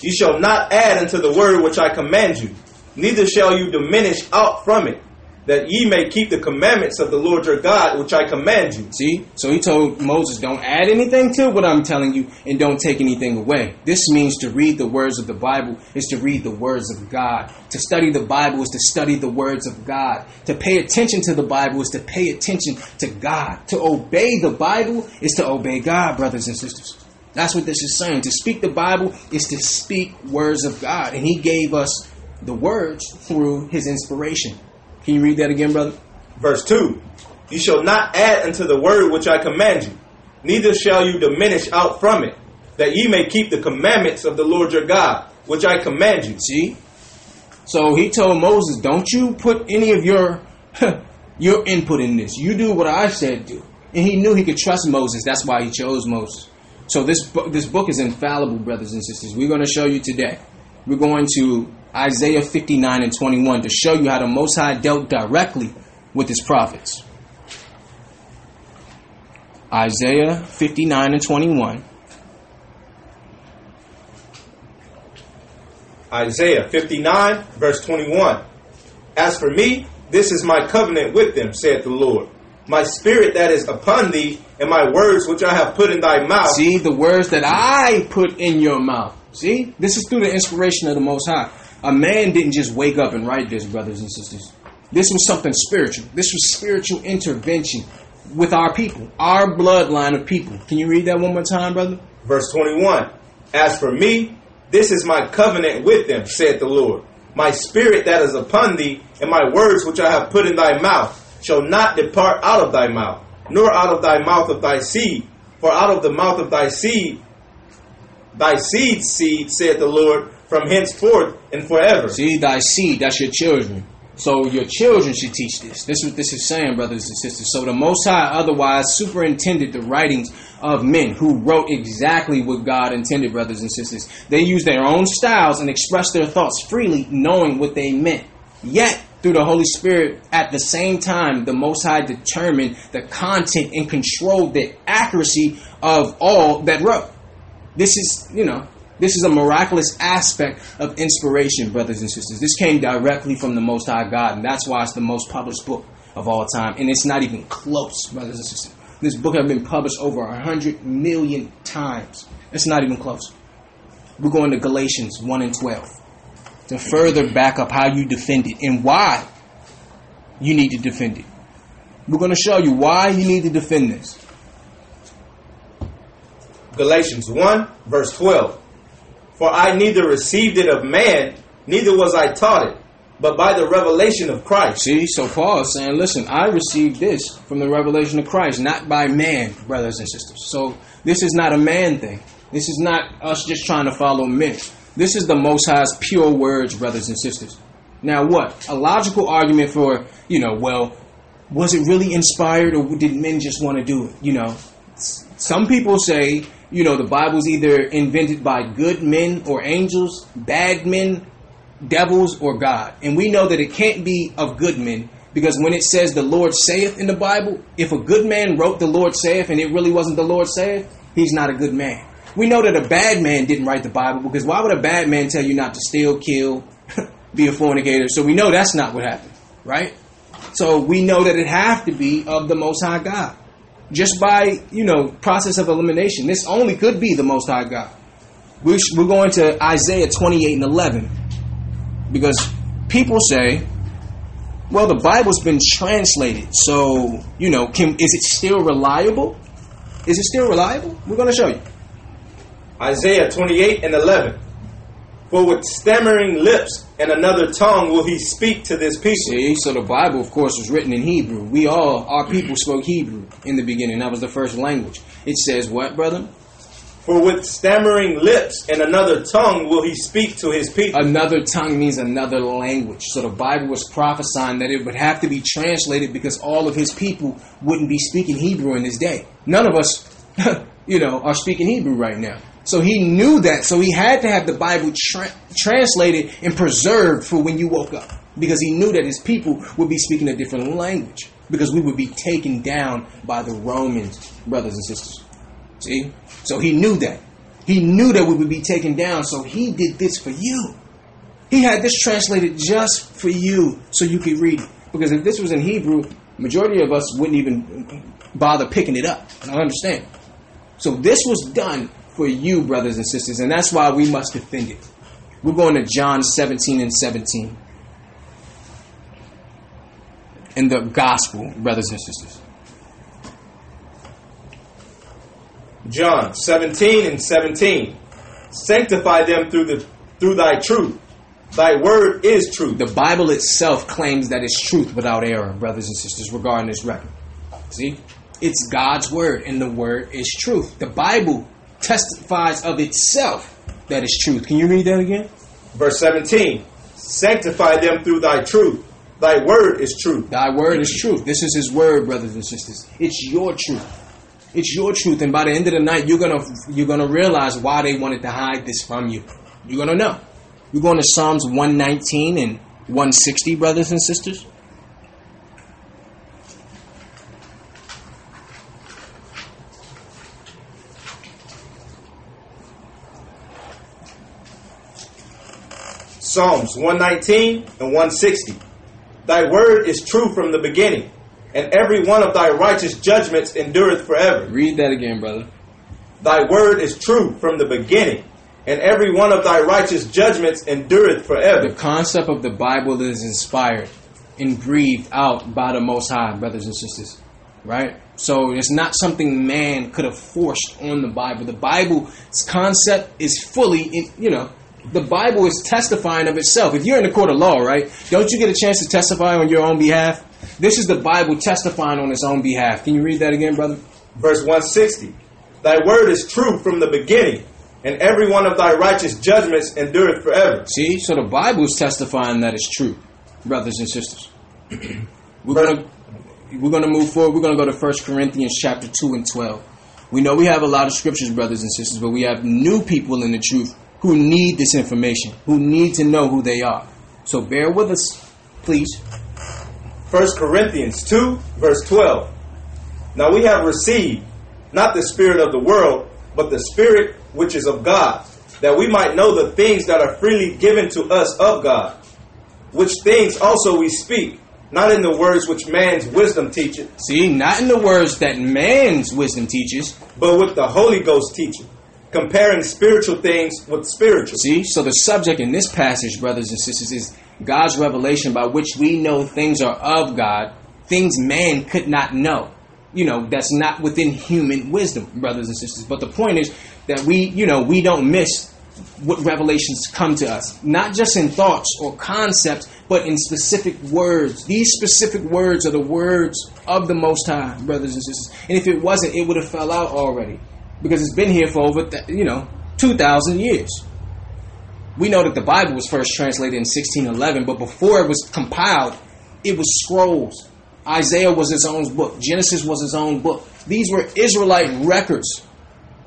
You shall not add unto the word which I command you, neither shall you diminish out from it, that ye may keep the commandments of the Lord your God, which I command you. See? So he told Moses, don't add anything to what I'm telling you, and don't take anything away. This means to read the words of the Bible is to read the words of God. To study the Bible is to study the words of God. To pay attention to the Bible is to pay attention to God. To obey the Bible is to obey God, brothers and sisters. That's what this is saying. To speak the Bible is to speak words of God. And he gave us the words through his inspiration. Can you read that again, brother? Verse two. You shall not add unto the word which I command you, neither shall you diminish out from it, that ye may keep the commandments of the Lord your God, which I command you. See? So he told Moses, don't you put any of your, your input in this. You do what I said do. And he knew he could trust Moses. That's why he chose Moses. So this, bu- this book is infallible, brothers and sisters. We're going to show you today. We're going to Isaiah fifty-nine and twenty-one to show you how the Most High dealt directly with his prophets. Isaiah fifty-nine and twenty-one. Isaiah fifty-nine, verse twenty-one. As for me, this is my covenant with them, saith the Lord. My spirit that is upon thee, and my words which I have put in thy mouth. See, the words that I put in your mouth. See, this is through the inspiration of the Most High. A man didn't just wake up and write this, brothers and sisters. This was something spiritual. This was spiritual intervention with our people, our bloodline of people. Can you read that one more time, brother? Verse twenty-one. As for me, this is my covenant with them, saith the Lord. My spirit that is upon thee, and my words which I have put in thy mouth, shall not depart out of thy mouth, nor out of thy mouth of thy seed. For out of the mouth of thy seed, thy seed's seed, saith the Lord, from henceforth and forever. See, thy seed, that's your children. So your children should teach this. This is what this is saying, brothers and sisters. So the Most High otherwise superintended the writings of men who wrote exactly what God intended, brothers and sisters. They used their own styles and expressed their thoughts freely, knowing what they meant. Yet, through the Holy Spirit, at the same time, the Most High determined the content and controlled the accuracy of all that wrote. This is, you know, This is a miraculous aspect of inspiration, brothers and sisters. This came directly from the Most High God, and that's why it's the most published book of all time. And it's not even close, brothers and sisters. This book has been published over one hundred million times. It's not even close. We're going to Galatians one and twelve to further back up how you defend it and why you need to defend it. We're going to show you why you need to defend this. Galatians one, verse twelve. For I neither received it of man, neither was I taught it, but by the revelation of Christ. See, so Paul is saying, listen, I received this from the revelation of Christ, not by man, brothers and sisters. So this is not a man thing. This is not us just trying to follow men. This is the Most High's pure words, brothers and sisters. Now what? A logical argument for, you know, well, was it really inspired or did men just want to do it? You know, some people say, you know, the Bible's either invented by good men or angels, bad men, devils, or God. And we know that it can't be of good men, because when it says the Lord saith in the Bible, if a good man wrote the Lord saith and it really wasn't the Lord saith, he's not a good man. We know that a bad man didn't write the Bible, because why would a bad man tell you not to steal, kill, be a fornicator? So we know that's not what happened, right? So we know that it have to be of the Most High God. Just by, you know, process of elimination, this only could be the Most High God. We're, we're going to Isaiah twenty-eight and eleven. Because people say, well, the Bible's been translated, so, you know, can, is it still reliable? Is it still reliable? We're going to show you. Isaiah twenty-eight and eleven. For with stammering lips and another tongue will he speak to this people. See, so the Bible, of course, was written in Hebrew. We all, our people spoke Hebrew in the beginning. That was the first language. It says what, brother? For with stammering lips and another tongue will he speak to his people. Another tongue means another language. So the Bible was prophesying that it would have to be translated, because all of his people wouldn't be speaking Hebrew in this day. None of us, you know, are speaking Hebrew right now. So he knew that. So he had to have the Bible tra- translated and preserved for when you woke up, because he knew that his people would be speaking a different language, because we would be taken down by the Romans, brothers and sisters. See? So he knew that. He knew that we would be taken down. So he did this for you. He had this translated just for you so you could read it. Because if this was in Hebrew, majority of us wouldn't even bother picking it up. And I understand. So this was done for you, brothers and sisters, and that's why we must defend it. We're going to John seventeen and seventeen. In the gospel, brothers and sisters. John seventeen and seventeen. Sanctify them through the through thy truth. Thy word is truth. The Bible itself claims that it's truth without error, brothers and sisters, regarding this record. See? It's God's word, and the word is truth. The Bible testifies of itself that it's truth. Can you read that again? Verse seventeen. Sanctify them through thy truth. Thy word is truth. Thy word is truth. This is his word, brothers and sisters. It's your truth. It's your truth. And by the end of the night, you're gonna you're gonna realize why they wanted to hide this from you. You're gonna know. You're going to Psalms one nineteen and one sixty, brothers and sisters. Psalms one nineteen and one sixty. Thy word is true from the beginning, and every one of thy righteous judgments endureth forever. Read that again, brother. Thy word is true from the beginning, and every one of thy righteous judgments endureth forever. The concept of the Bible is inspired and breathed out by the Most High, brothers and sisters. Right? So it's not something man could have forced on the Bible. The Bible's concept is fully, in, you know, the Bible is testifying of itself. If you're in the court of law, right, don't you get a chance to testify on your own behalf? This is the Bible testifying on its own behalf. Can you read that again, brother? Verse one sixty. Thy word is true from the beginning, and every one of thy righteous judgments endureth forever. See, so the Bible is testifying that it's true, brothers and sisters. We're gonna we're gonna move forward. We're gonna go to First Corinthians chapter two and twelve. We know we have a lot of scriptures, brothers and sisters, but we have new people in the truth who need this information, who need to know who they are. So bear with us, please. First Corinthians two, verse twelve. Now we have received, not the spirit of the world, but the spirit which is of God, that we might know the things that are freely given to us of God, which things also we speak, not in the words which man's wisdom teacheth. See, not in the words that man's wisdom teaches, but with the Holy Ghost teaching, comparing spiritual things with spiritual. See, so the subject in this passage, brothers and sisters, is God's revelation by which we know things are of God, things man could not know. You know, that's not within human wisdom, brothers and sisters. But the point is that we, you know, we don't miss what revelations come to us, not just in thoughts or concepts, but in specific words. These specific words are the words of the Most High, brothers and sisters. And if it wasn't, it would have fell out already, because it's been here for over, th you know, two thousand years. We know that the Bible was first translated in sixteen eleven, but before it was compiled, it was scrolls. Isaiah was his own book. Genesis was his own book. These were Israelite records.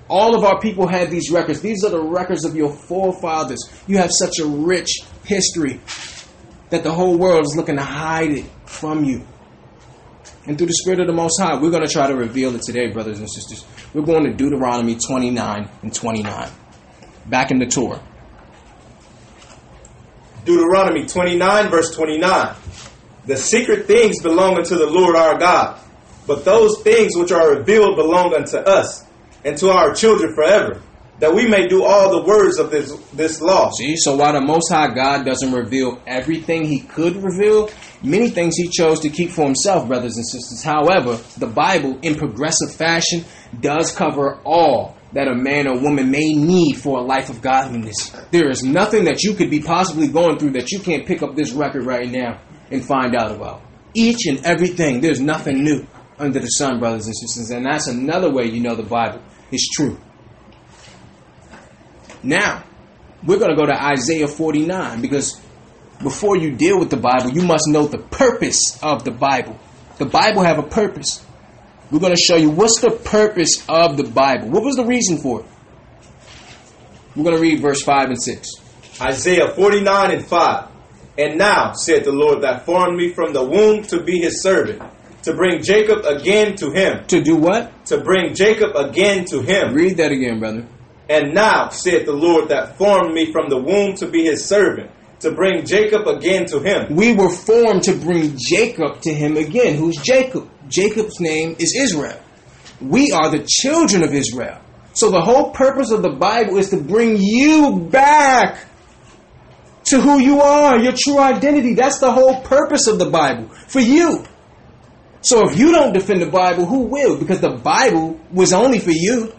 All of our people had these records. These are the records of your forefathers. You have such a rich history that the whole world is looking to hide it from you. And through the Spirit of the Most High, we're going to try to reveal it today, brothers and sisters. We're going to Deuteronomy twenty-nine and twenty-nine. Back in the Torah. Deuteronomy twenty-nine, verse twenty-nine. The secret things belong unto the Lord our God, but those things which are revealed belong unto us and to our children forever, that we may do all the words of this this law. See, so while the Most High God doesn't reveal everything he could reveal, many things he chose to keep for himself, brothers and sisters. However, the Bible, in progressive fashion, does cover all that a man or woman may need for a life of godliness. There is nothing that you could be possibly going through that you can't pick up this record right now and find out about. Each and everything. There's nothing new under the sun, brothers and sisters. And that's another way you know the Bible is true. Now, we're going to go to Isaiah forty-nine, because before you deal with the Bible, you must know the purpose of the Bible. The Bible have a purpose. We're going to show you what's the purpose of the Bible. What was the reason for it? We're going to read verse five and six. Isaiah forty-nine and five. And now, said the Lord that formed me from the womb to be his servant, to bring Jacob again to him. To do what? To bring Jacob again to him. Read that again, brother. And now, said the Lord that formed me from the womb to be his servant, to bring Jacob again to him. We were formed to bring Jacob to him again. Who's Jacob? Jacob's name is Israel. We are the children of Israel. So the whole purpose of the Bible is to bring you back to who you are, your true identity. That's the whole purpose of the Bible, for you. So if you don't defend the Bible, who will? Because the Bible was only for you,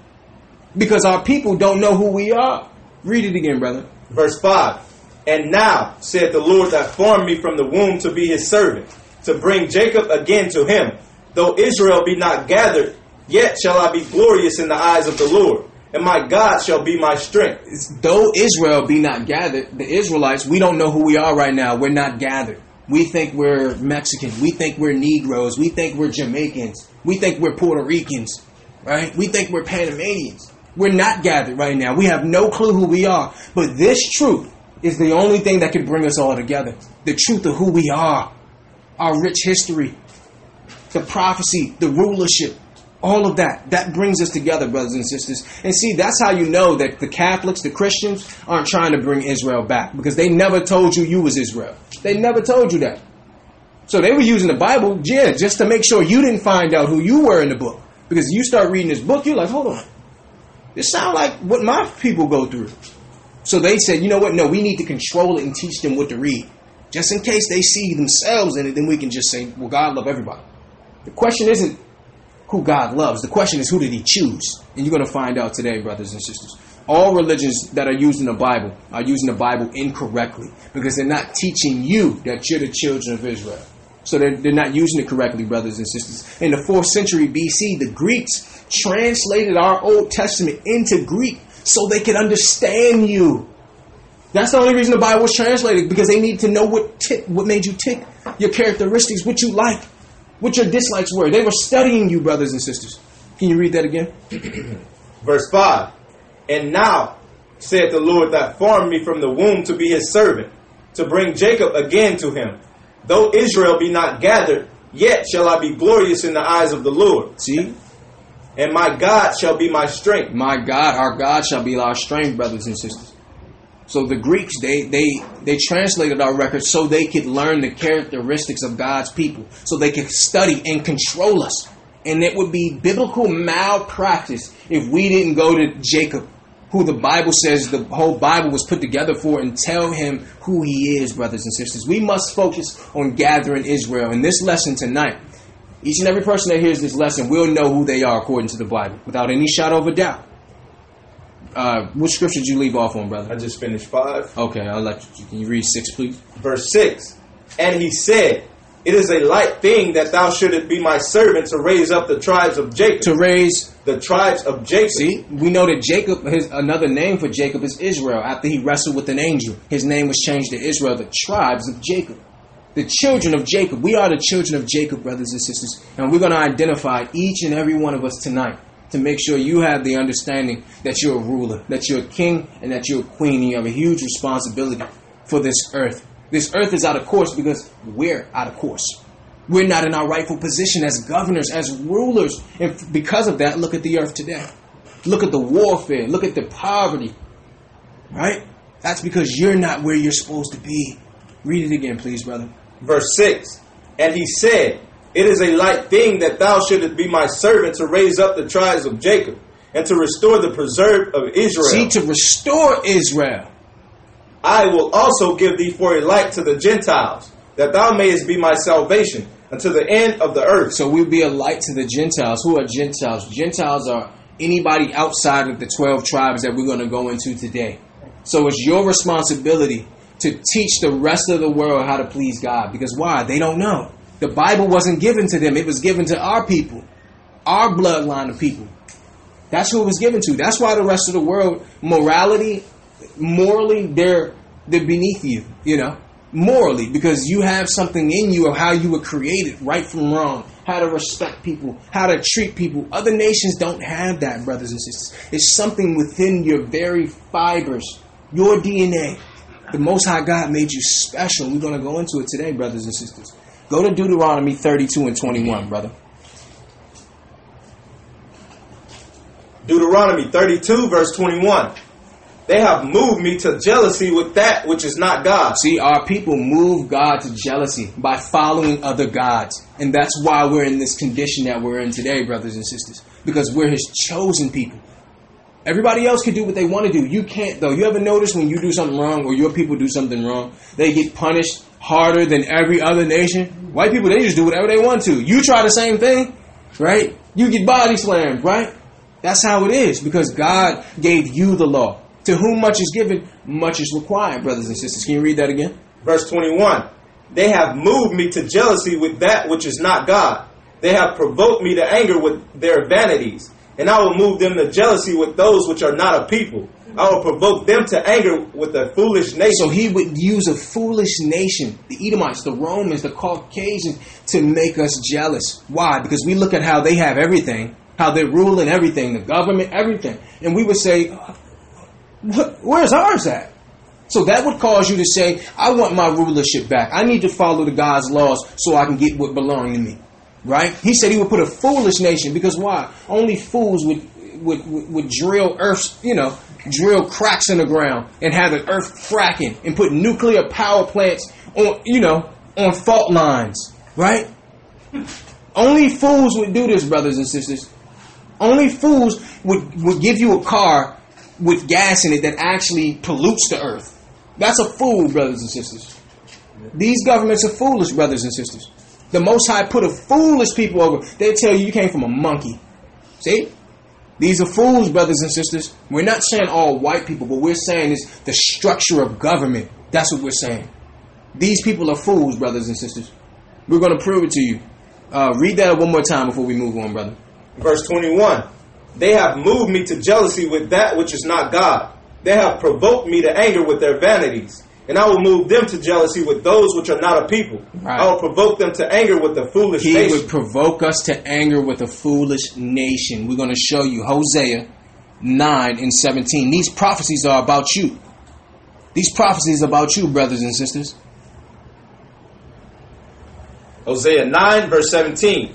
because our people don't know who we are. Read it again, brother. Verse five. And now, said the Lord that formed me from the womb to be his servant, to bring Jacob again to him. Though Israel be not gathered, yet shall I be glorious in the eyes of the Lord, and my God shall be my strength. It's, though Israel be not gathered, the Israelites, we don't know who we are right now. We're not gathered. We think we're Mexican. We think we're Negroes. We think we're Jamaicans. We think we're Puerto Ricans, right? We think we're Panamanians. We're not gathered right now. We have no clue who we are. But this truth is the only thing that can bring us all together. The truth of who we are, our rich history, the prophecy, the rulership. All of that, that brings us together, brothers and sisters. And see, that's how you know that the Catholics, the Christians, aren't trying to bring Israel back, because they never told you you was Israel. They never told you that. So they were using the Bible, yeah, just to make sure you didn't find out who you were in the book. Because you start reading this book, you're like, hold on, this sounds like what my people go through. So they said, you know what, no, we need to control it and teach them what to read. Just in case they see themselves in it, then we can just say, well, God love everybody. The question isn't who God loves. The question is, who did he choose? And you're going to find out today, brothers and sisters. All religions that are using the Bible are using the Bible incorrectly, because they're not teaching you that you're the children of Israel. So they're, they're not using it correctly, brothers and sisters. In the fourth century B C, the Greeks translated our Old Testament into Greek so they could understand you. That's the only reason the Bible was translated, because they need to know what tick, what made you tick, your characteristics, what you like, what your dislikes were. They were studying you, brothers and sisters. Can you read that again? Verse five. And now, said the Lord that formed me from the womb to be his servant, to bring Jacob again to him. Though Israel be not gathered, yet shall I be glorious in the eyes of the Lord. See? And my God shall be my strength. My God, our God, shall be our strength, brothers and sisters. So the Greeks, they they they translated our records so they could learn the characteristics of God's people, so they could study and control us. And it would be biblical malpractice if we didn't go to Jacob, who the Bible says the whole Bible was put together for, and tell him who he is, brothers and sisters. We must focus on gathering Israel. In this lesson tonight, each and every person that hears this lesson will know who they are according to the Bible, without any shadow of a doubt. Uh, what scripture did you leave off on, brother? I just finished five. Okay, I'll let you. Can you read six, please? Verse six. And he said, it is a light thing that thou shouldest be my servant to raise up the tribes of Jacob. To raise the tribes of Jacob. See, we know that Jacob, his, another name for Jacob is Israel. After he wrestled with an angel, his name was changed to Israel, the tribes of Jacob. The children of Jacob. We are the children of Jacob, brothers and sisters. And we're going to identify each and every one of us tonight to make sure you have the understanding that you're a ruler, that you're a king, and that you're a queen. And you have a huge responsibility for this earth. This earth is out of course because we're out of course. We're not in our rightful position as governors, as rulers. And because of that, look at the earth today. Look at the warfare. Look at the poverty. Right? That's because you're not where you're supposed to be. Read it again, please, brother. Verse six. And he said, it is a light thing that thou shouldest be my servant to raise up the tribes of Jacob and to restore the preserve of Israel. See, to restore Israel. I will also give thee for a light to the Gentiles, that thou mayest be my salvation unto the end of the earth. So we'll be a light to the Gentiles. Who are Gentiles? Gentiles are anybody outside of the twelve tribes that we're going to go into today. So it's your responsibility to teach the rest of the world how to please God. Because why? They don't know. The Bible wasn't given to them. It was given to our people, our bloodline of people. That's who it was given to. That's why the rest of the world, morality, morally, they're they're beneath you, you know, morally, because you have something in you of how you were created, right from wrong, how to respect people, how to treat people. Other nations don't have that, brothers and sisters. It's something within your very fibers, your D N A. The Most High God made you special. We're going to go into it today, brothers and sisters. Go to Deuteronomy thirty-two and twenty-one, brother. Deuteronomy thirty-two, verse twenty-one. They have moved me to jealousy with that which is not God. See, our people move God to jealousy by following other gods. And that's why we're in this condition that we're in today, brothers and sisters, because we're his chosen people. Everybody else can do what they want to do. You can't, though. You ever notice when you do something wrong or your people do something wrong, they get punished harder than every other nation? White people, they just do whatever they want to. You try the same thing, right? You get body slammed, right? That's how it is, because God gave you the law. To whom much is given, much is required, brothers and sisters. Can you read that again? Verse twenty-one. They have moved me to jealousy with that which is not God. They have provoked me to anger with their vanities. And I will move them to jealousy with those which are not a people. I will provoke them to anger with a foolish nation. So he would use a foolish nation, the Edomites, the Romans, the Caucasians, to make us jealous. Why? Because we look at how they have everything, how they're ruling everything, the government, everything. And we would say, where's ours at? So that would cause you to say, I want my rulership back. I need to follow the God's laws so I can get what belongs to me. Right? He said he would put a foolish nation, because why? Only fools would would, would would drill earth, you know, drill cracks in the ground and have the earth fracking and put nuclear power plants on, you know, on fault lines. Right? Only fools would do this, brothers and sisters. Only fools would, would give you a car with gas in it that actually pollutes the earth. That's a fool, brothers and sisters. These governments are foolish, brothers and sisters. The Most High put a foolish people over. They tell you you came from a monkey. See? These are fools, brothers and sisters. We're not saying all white people, but we're saying it's the structure of government. That's what we're saying. These people are fools, brothers and sisters. We're going to prove it to you. Uh, read that one more time before we move on, brother. Verse twenty-one. They have moved me to jealousy with that which is not God. They have provoked me to anger with their vanities. And I will move them to jealousy with those which are not a people. Right. I will provoke them to anger with a foolish he nation. He would provoke us to anger with a foolish nation. We're going to show you Hosea nine and seventeen. These prophecies are about you. These prophecies are about you, brothers and sisters. Hosea nine, verse seventeen.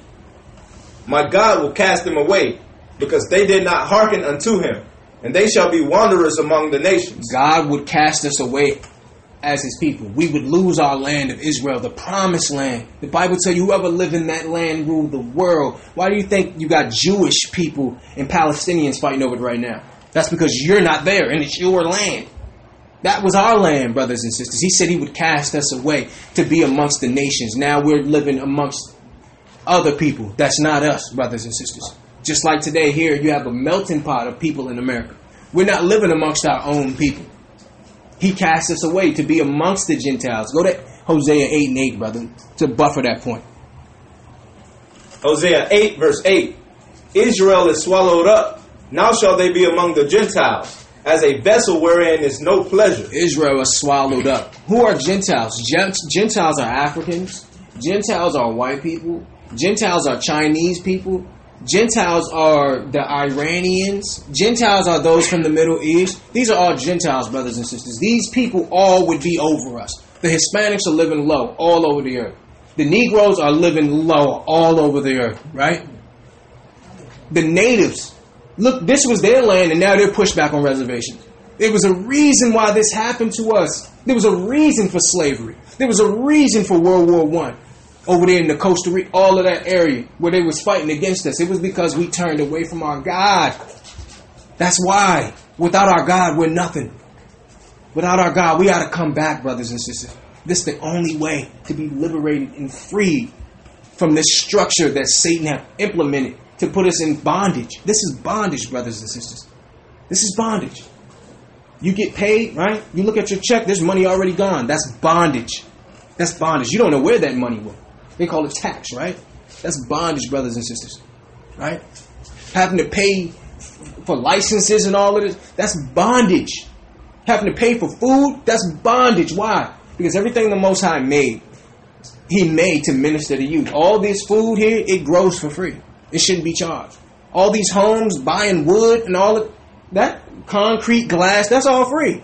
My God will cast them away. because they did not hearken unto him, and they shall be wanderers among the nations. God would cast us away as his people. We would lose our land of Israel, the promised land. The Bible tells you whoever lived in that land ruled the world. Why do you think you got Jewish people and Palestinians fighting over it right now? That's because you're not there and it's your land. That was our land, brothers and sisters. He said he would cast us away to be amongst the nations. Now we're living amongst other people. That's not us, brothers and sisters. Just like today here, you have a melting pot of people in America. We're not living amongst our own people. He cast us away to be amongst the Gentiles. Go to Hosea eight and eight, brother, to buffer that point. Hosea eight, verse eight. Israel is swallowed up. Now shall they be among the Gentiles, as a vessel wherein is no pleasure. Israel is swallowed up. Who are Gentiles? Gentiles are Africans. Gentiles are white people. Gentiles are Chinese people. Gentiles are the Iranians. Gentiles are those from the Middle East. These are all Gentiles, brothers and sisters. These people all would be over us. The Hispanics are living low all over the earth. The Negroes are living low all over the earth, right? The natives, look, this was their land and now they're pushed back on reservations. There was a reason why this happened to us. There was a reason for slavery. There was a reason for World War One. Over there in the Costa Rica, all of that area where they was fighting against us. It was because we turned away from our God. That's why. Without our God, we're nothing. Without our God, we ought to come back, brothers and sisters. This is the only way to be liberated and freed from this structure that Satan has implemented to put us in bondage. This is bondage, brothers and sisters. This is bondage. You get paid, right? You look at your check, there's money already gone. That's bondage. That's bondage. You don't know where that money went. They call it tax, right? That's bondage, brothers and sisters, right? Having to pay for licenses and all of this, that's bondage. Having to pay for food, that's bondage. Why? Because everything the Most High made, he made to minister to you. All this food here, it grows for free. It shouldn't be charged. All these homes, buying wood and all of that, concrete, glass, that's all free.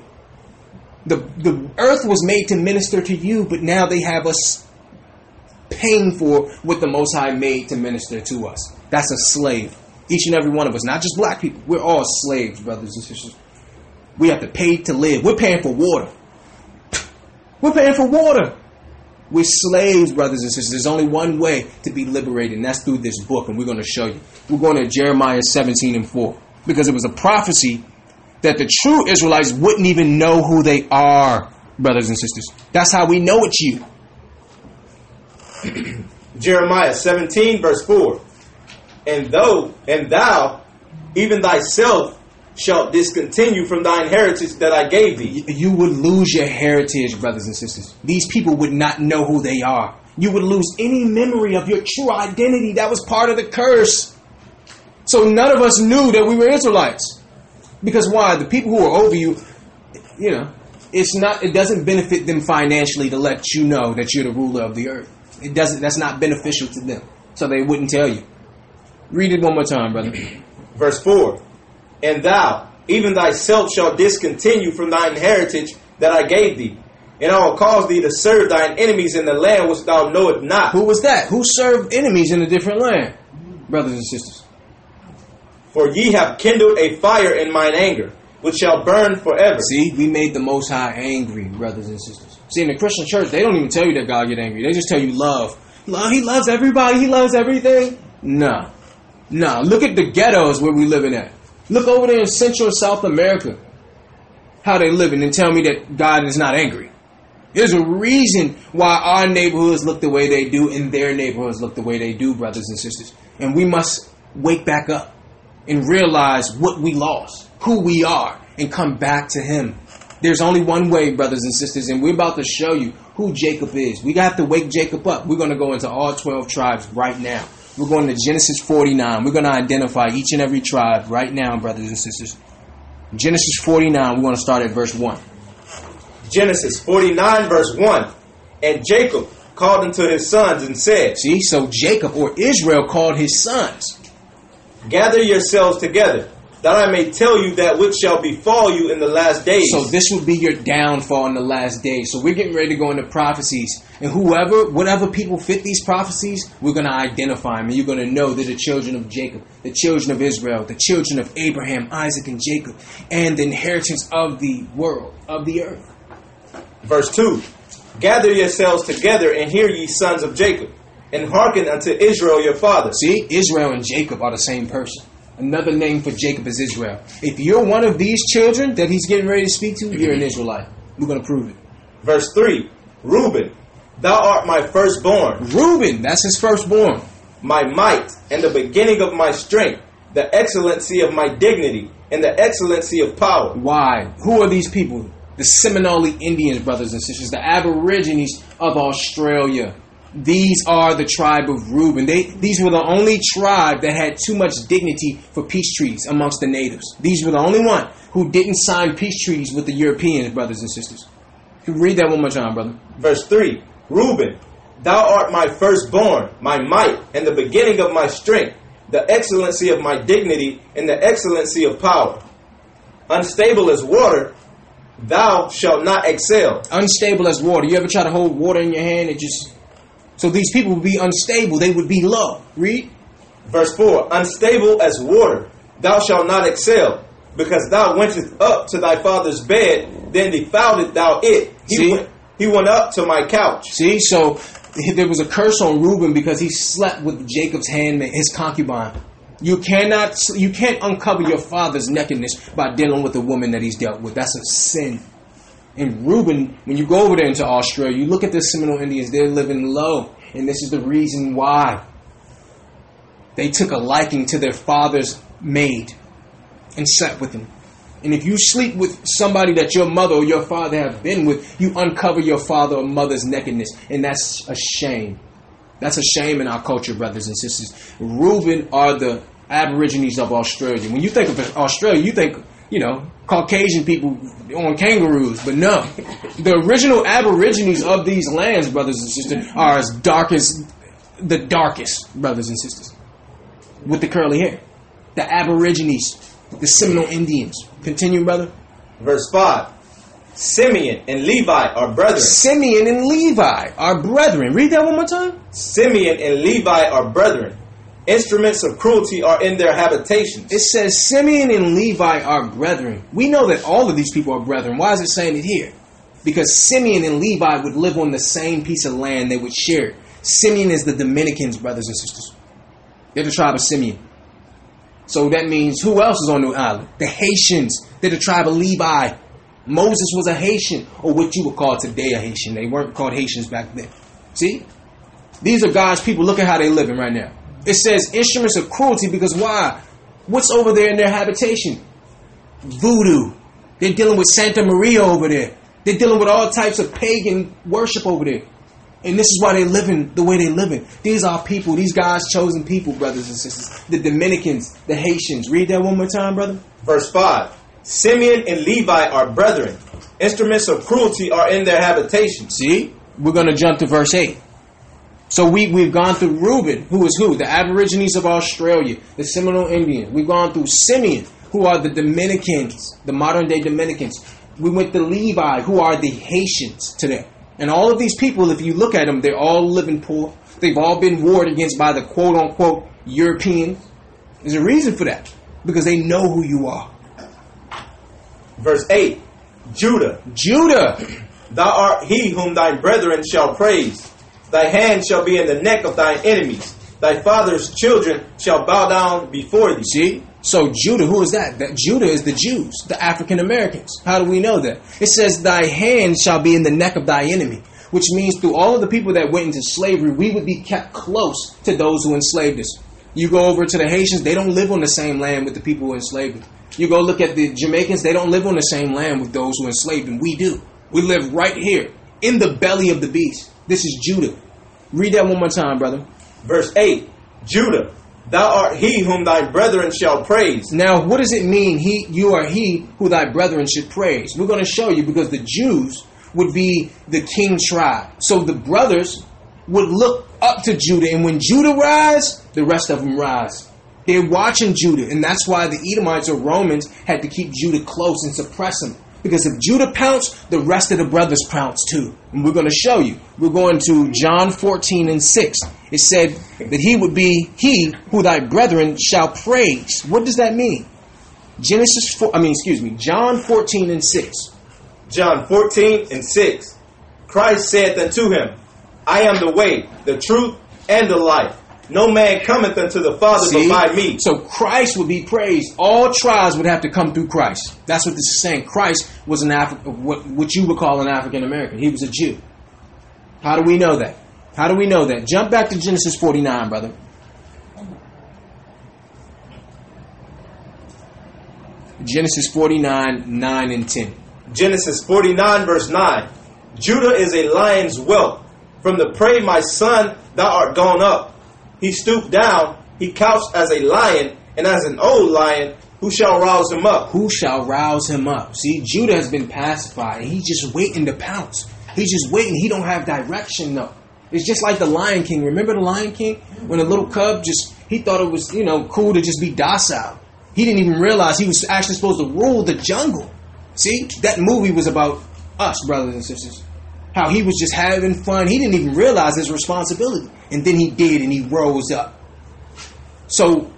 The, the earth was made to minister to you, but now they have us paying for what the Most High made to minister to us. That's a slave. Each and every one of us, not just black people. We're all slaves, brothers and sisters. We have to pay to live. We're paying for water. We're paying for water. We're slaves, brothers and sisters. There's only one way to be liberated, and that's through this book, and we're going to show you. We're going to Jeremiah seventeen and four, because it was a prophecy that the true Israelites wouldn't even know who they are, brothers and sisters. That's how we know it's you. Jeremiah seventeen verse four. And though and thou even thyself shalt discontinue from thine heritage that I gave thee. You would lose your heritage, brothers and sisters. These people would not know who they are. You would lose any memory of your true identity. That was part of the curse. So none of us knew that we were Israelites. Because why? The people who are over you, you know, it's not, it doesn't benefit them financially to let you know that you're the ruler of the earth. It doesn't, that's not beneficial to them. So they wouldn't tell you. Read it one more time, brother. Verse four. And thou, even thyself, shalt discontinue from thine heritage that I gave thee. And I will cause thee to serve thine enemies in the land which thou knowest not. Who was that? Who served enemies in a different land? Brothers and sisters. For ye have kindled a fire in mine anger, which shall burn forever. See, we made the Most High angry, brothers and sisters. See, in the Christian church, they don't even tell you that God get angry. They just tell you love. Love, he loves everybody. He loves everything. Nah. Nah. Look at the ghettos where we living at. Look over there in Central South America, how they living, and tell me that God is not angry. There's a reason why our neighborhoods look the way they do and their neighborhoods look the way they do, brothers and sisters. And we must wake back up and realize what we lost, who we are, and come back to him. There's only one way, brothers and sisters, and we're about to show you who Jacob is. We got to wake Jacob up. We're going to go into all twelve tribes right now. We're going to Genesis forty-nine. We're going to identify each and every tribe right now, brothers and sisters. Genesis forty-nine, we're going to start at verse one. Genesis forty-nine, verse one. And Jacob called unto his sons and said... See, so Jacob or Israel called his sons. Gather yourselves together, that I may tell you that which shall befall you in the last days. So this will be your downfall in the last days. So we're getting ready to go into prophecies. And whoever, whatever people fit these prophecies, we're going to identify them. And you're going to know they're the children of Jacob, the children of Israel, the children of Abraham, Isaac, and Jacob, and the inheritance of the world, of the earth. Verse two. Gather yourselves together and hear ye sons of Jacob, and hearken unto Israel your father. See, Israel and Jacob are the same person. Another name for Jacob is Israel. If you're one of these children that he's getting ready to speak to, you're an Israelite. We're going to prove it. Verse three. Reuben, thou art my firstborn. Reuben, that's his firstborn. My might and the beginning of my strength, the excellency of my dignity, and the excellency of power. Why? Who are these people? The Seminole Indians, brothers and sisters, the Aborigines of Australia. These are the tribe of Reuben. They, these were the only tribe that had too much dignity for peace treaties amongst the natives. These were the only one who didn't sign peace treaties with the Europeans, brothers and sisters. You read that one more time, brother. Verse three. Reuben, thou art my firstborn, my might, and the beginning of my strength, the excellency of my dignity, and the excellency of power. Unstable as water, thou shalt not excel. Unstable as water. You ever try to hold water in your hand? It just... So these people would be unstable. They would be low. Read. Verse four. Unstable as water, thou shalt not excel, because thou wentest up to thy father's bed, then defouledst thou it. He See? Went, he went up to my couch. See? So there was a curse on Reuben because he slept with Jacob's handmaid, his concubine. You cannot, you can't uncover your father's nakedness by dealing with a woman that he's dealt with. That's a sin. And Reuben, when you go over there into Australia, you look at the Seminole Indians, they're living low. And this is the reason why. They took a liking to their father's maid and sat with him. And if you sleep with somebody that your mother or your father have been with, you uncover your father or mother's nakedness. And that's a shame. That's a shame in our culture, brothers and sisters. Reuben are the Aborigines of Australia. When you think of Australia, you think, you know, Caucasian people on kangaroos, but no. The original Aborigines of these lands, brothers and sisters, are as dark as the darkest, brothers and sisters, with the curly hair. The Aborigines, the Seminole Indians. Continue, brother. Verse five. Simeon and Levi are brethren. Simeon and Levi are brethren. Read that one more time. Simeon and Levi are brethren. Instruments of cruelty are in their habitations. It says Simeon and Levi are brethren. We know that all of these people are brethren. Why is it saying it here? Because Simeon and Levi would live on the same piece of land. They would share. Simeon is the Dominicans, brothers and sisters. They're the tribe of Simeon. So that means who else is on the island? The Haitians. They're the tribe of Levi. Moses was a Haitian, or what you would call today a Haitian. They weren't called Haitians back then. See? These are God's people. Look at how they're living right now. It says instruments of cruelty because why? What's over there in their habitation? Voodoo. They're dealing with Santa Maria over there. They're dealing with all types of pagan worship over there. And this is why they're living the way they're living. These are people. These God's chosen people, brothers and sisters. The Dominicans, the Haitians. Read that one more time, brother. Verse five. Simeon and Levi are brethren. Instruments of cruelty are in their habitation. See? We're going to jump to verse eight. So we, we've gone through Reuben, who is who? The Aborigines of Australia, the Seminole Indian. We've gone through Simeon, who are the Dominicans, the modern-day Dominicans. We went to Levi, who are the Haitians today. And all of these people, if you look at them, they're all living poor. They've all been warred against by the quote-unquote Europeans. There's a reason for that, because they know who you are. Verse eight. Judah. Judah. Thou art he whom thy brethren shall praise. Thy hand shall be in the neck of thine enemies. Thy father's children shall bow down before thee. See? So Judah, who is that? That Judah is the Jews, the African Americans. How do we know that? It says, thy hand shall be in the neck of thy enemy. Which means through all of the people that went into slavery, we would be kept close to those who enslaved us. You go over to the Haitians, they don't live on the same land with the people who enslaved them. You go look at the Jamaicans, they don't live on the same land with those who enslaved them. We do. We live right here, in the belly of the beast. This is Judah. Read that one more time, brother. Verse eight. Judah, thou art he whom thy brethren shall praise. Now, what does it mean, he, you are he who thy brethren should praise? We're going to show you, because the Jews would be the king tribe. So the brothers would look up to Judah, and when Judah rise, the rest of them rise. They're watching Judah, and that's why the Edomites or Romans had to keep Judah close and suppress him. Because if Judah pounced, the rest of the brothers pounced too. And we're going to show you. We're going to John fourteen and six. It said that he would be he who thy brethren shall praise. What does that mean? Genesis four, I mean, excuse me, John fourteen and six. John fourteen and six. Christ saith unto him, I am the way, the truth, and the life. No man cometh unto the Father See? but by me. So Christ would be praised. All tribes would have to come through Christ. That's what this is saying. Christ was an Af- what, what you would call an African American. He was a Jew. How do we know that? How do we know that? Jump back to Genesis forty-nine, brother. Genesis forty-nine, nine and ten. Genesis forty-nine, verse nine. Judah is a lion's whelp. From the prey, my son, thou art gone up. He stooped down, he couched as a lion, and as an old lion, who shall rouse him up? Who shall rouse him up? See, Judah has been pacified, and he's just waiting to pounce. He's just waiting. He don't have direction, though. It's just like the Lion King. Remember the Lion King? When a little cub just, he thought it was, you know, cool to just be docile. He didn't even realize he was actually supposed to rule the jungle. See, that movie was about us, brothers and sisters. How he was just having fun. He didn't even realize his responsibility. And then he did, and he rose up. So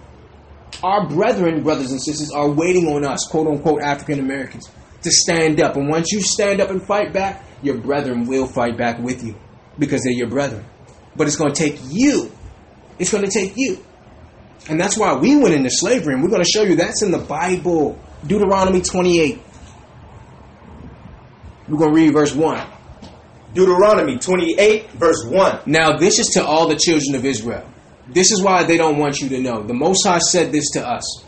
our brethren, brothers and sisters, are waiting on us, quote-unquote African Americans, to stand up. And once you stand up and fight back, your brethren will fight back with you because they're your brethren. But it's going to take you. It's going to take you. And that's why we went into slavery, and we're going to show you that's in the Bible. Deuteronomy twenty-eight. We're going to read verse one. Deuteronomy twenty-eight, verse one. Now, this is to all the children of Israel. This is why they don't want you to know. The Most High said this to us.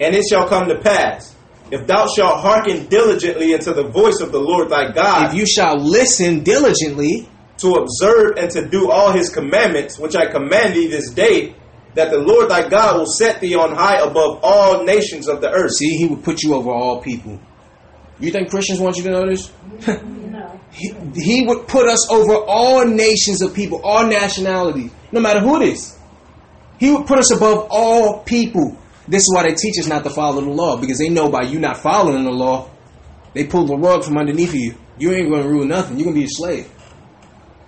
And it shall come to pass, if thou shalt hearken diligently unto the voice of the Lord thy God. If you shall listen diligently. To observe and to do all his commandments, which I command thee this day, that the Lord thy God will set thee on high above all nations of the earth. See, he will put you over all people. You think Christians want you to know this? He, he would put us over all nations of people, all nationalities, no matter who it is. He would put us above all people. This is why they teach us not to follow the law, because they know by you not following the law, they pull the rug from underneath you. You ain't going to rule nothing. You're going to be a slave.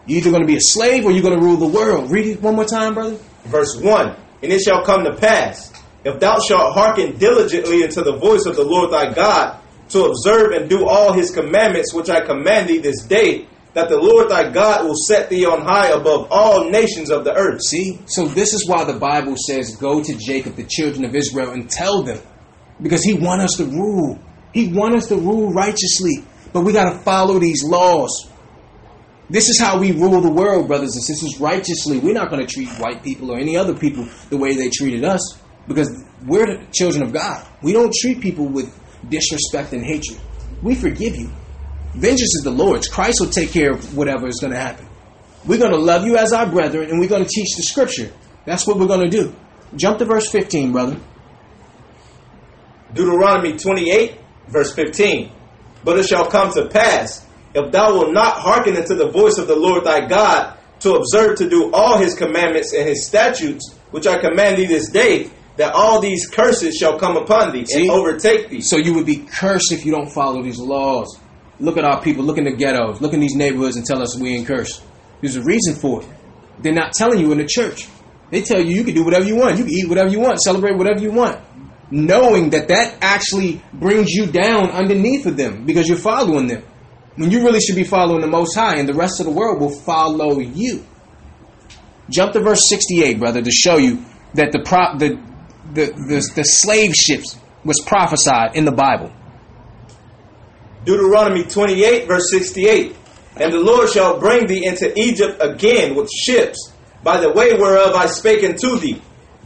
You're either going to be a slave or you're going to rule the world. Read it one more time, brother. Verse one, and it shall come to pass, if thou shalt hearken diligently unto the voice of the Lord thy God, to observe and do all his commandments, which I command thee this day, that the Lord thy God will set thee on high above all nations of the earth. See? So this is why the Bible says, go to Jacob, the children of Israel, and tell them. Because he wants us to rule. He wants us to rule righteously. But we got to follow these laws. This is how we rule the world, brothers and sisters, righteously. We're not going to treat white people or any other people the way they treated us. Because we're the children of God. We don't treat people with disrespect and hatred. We forgive you. Vengeance is the Lord's. Christ will take care of whatever is going to happen. We're going to love you as our brethren, and we're going to teach the scripture. That's what we're going to do. Jump to verse fifteen, brother. Deuteronomy twenty-eight, verse fifteen. But it shall come to pass, if thou wilt not hearken unto the voice of the Lord thy God, to observe to do all his commandments and his statutes, which I command thee this day, that all these curses shall come upon thee. See? And overtake thee. So you would be cursed if you don't follow these laws. Look at our people. Look in the ghettos. Look in these neighborhoods and tell us we ain't cursed. There's a reason for it. They're not telling you in the church. They tell you you can do whatever you want. You can eat whatever you want. Celebrate whatever you want. Knowing that that actually brings you down underneath of them because you're following them. When you really should be following the Most High, and the rest of the world will follow you. Jump to verse sixty-eight, brother, to show you that the prop... the The, the, the slave ships was prophesied in the Bible. Deuteronomy twenty-eight, verse sixty-eight. And the Lord shall bring thee into Egypt again with ships, by the way whereof I spake unto thee.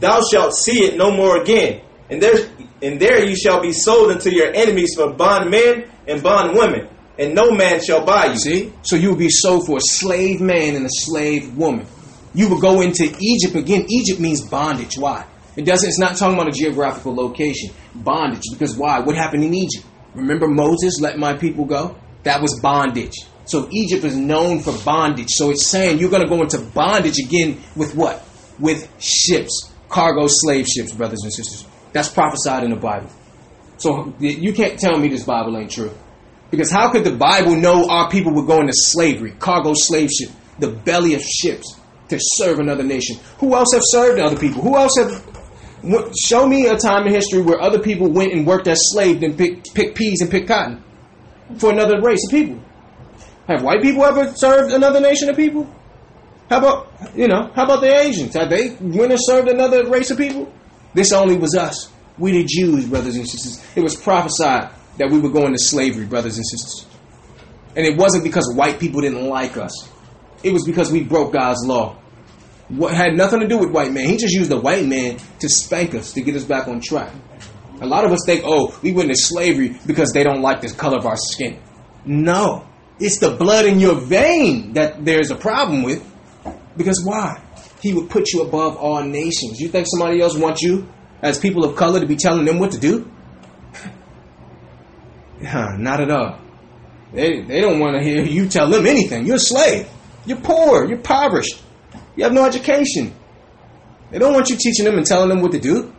Thou shalt see it no more again. And there, and there ye shall be sold unto your enemies for bondmen and bondwomen, and no man shall buy you. See? So you will be sold for a slave man and a slave woman. You will go into Egypt again. Egypt means bondage. Why? It doesn't, it's not talking about a geographical location. Bondage. Because why? What happened in Egypt? Remember Moses, let my people go? That was bondage. So Egypt is known for bondage. So it's saying you're going to go into bondage again with what? With ships. cargo slave ships, brothers and sisters. That's prophesied in the Bible. So you can't tell me this Bible ain't true. Because how could the Bible know our people would go into slavery, cargo slave ship, the belly of ships, to serve another nation? Who else have served other people? Who else have... Show me a time in history where other people went and worked as slaves and picked, picked peas and picked cotton for another race of people. Have white people ever served another nation of people? How about, you know, how about the Asians? Have they went and served another race of people? This only was us. We the Jews, brothers and sisters. It was prophesied that we were going to slavery, brothers and sisters. And it wasn't because white people didn't like us. It was because we broke God's law. What had nothing to do with white man. He just used the white man to spank us, to get us back on track. A lot of us think, oh, we went into slavery because they don't like the color of our skin. No. It's the blood in your vein that there's a problem with. Because why? He would put you above all nations. You think somebody else wants you, as people of color, to be telling them what to do? Not at all. They, they don't want to hear you tell them anything. You're a slave. You're poor. You're impoverished. You have no education. They don't want you teaching them and telling them what to do.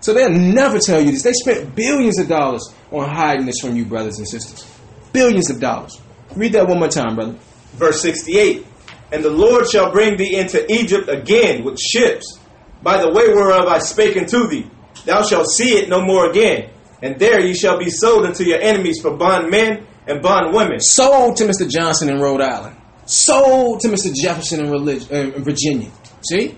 So they'll never tell you this. They spent billions of dollars on hiding this from you, brothers and sisters. Billions of dollars. Read that one more time, brother. Verse sixty-eight. And the Lord shall bring thee into Egypt again with ships, by the way whereof I spake unto thee. Thou shalt see it no more again. And there ye shall be sold unto your enemies for bondmen and bondwomen. Sold to Mister Johnson in Rhode Island. Sold to Mister Jefferson in, religion, uh, in Virginia. See?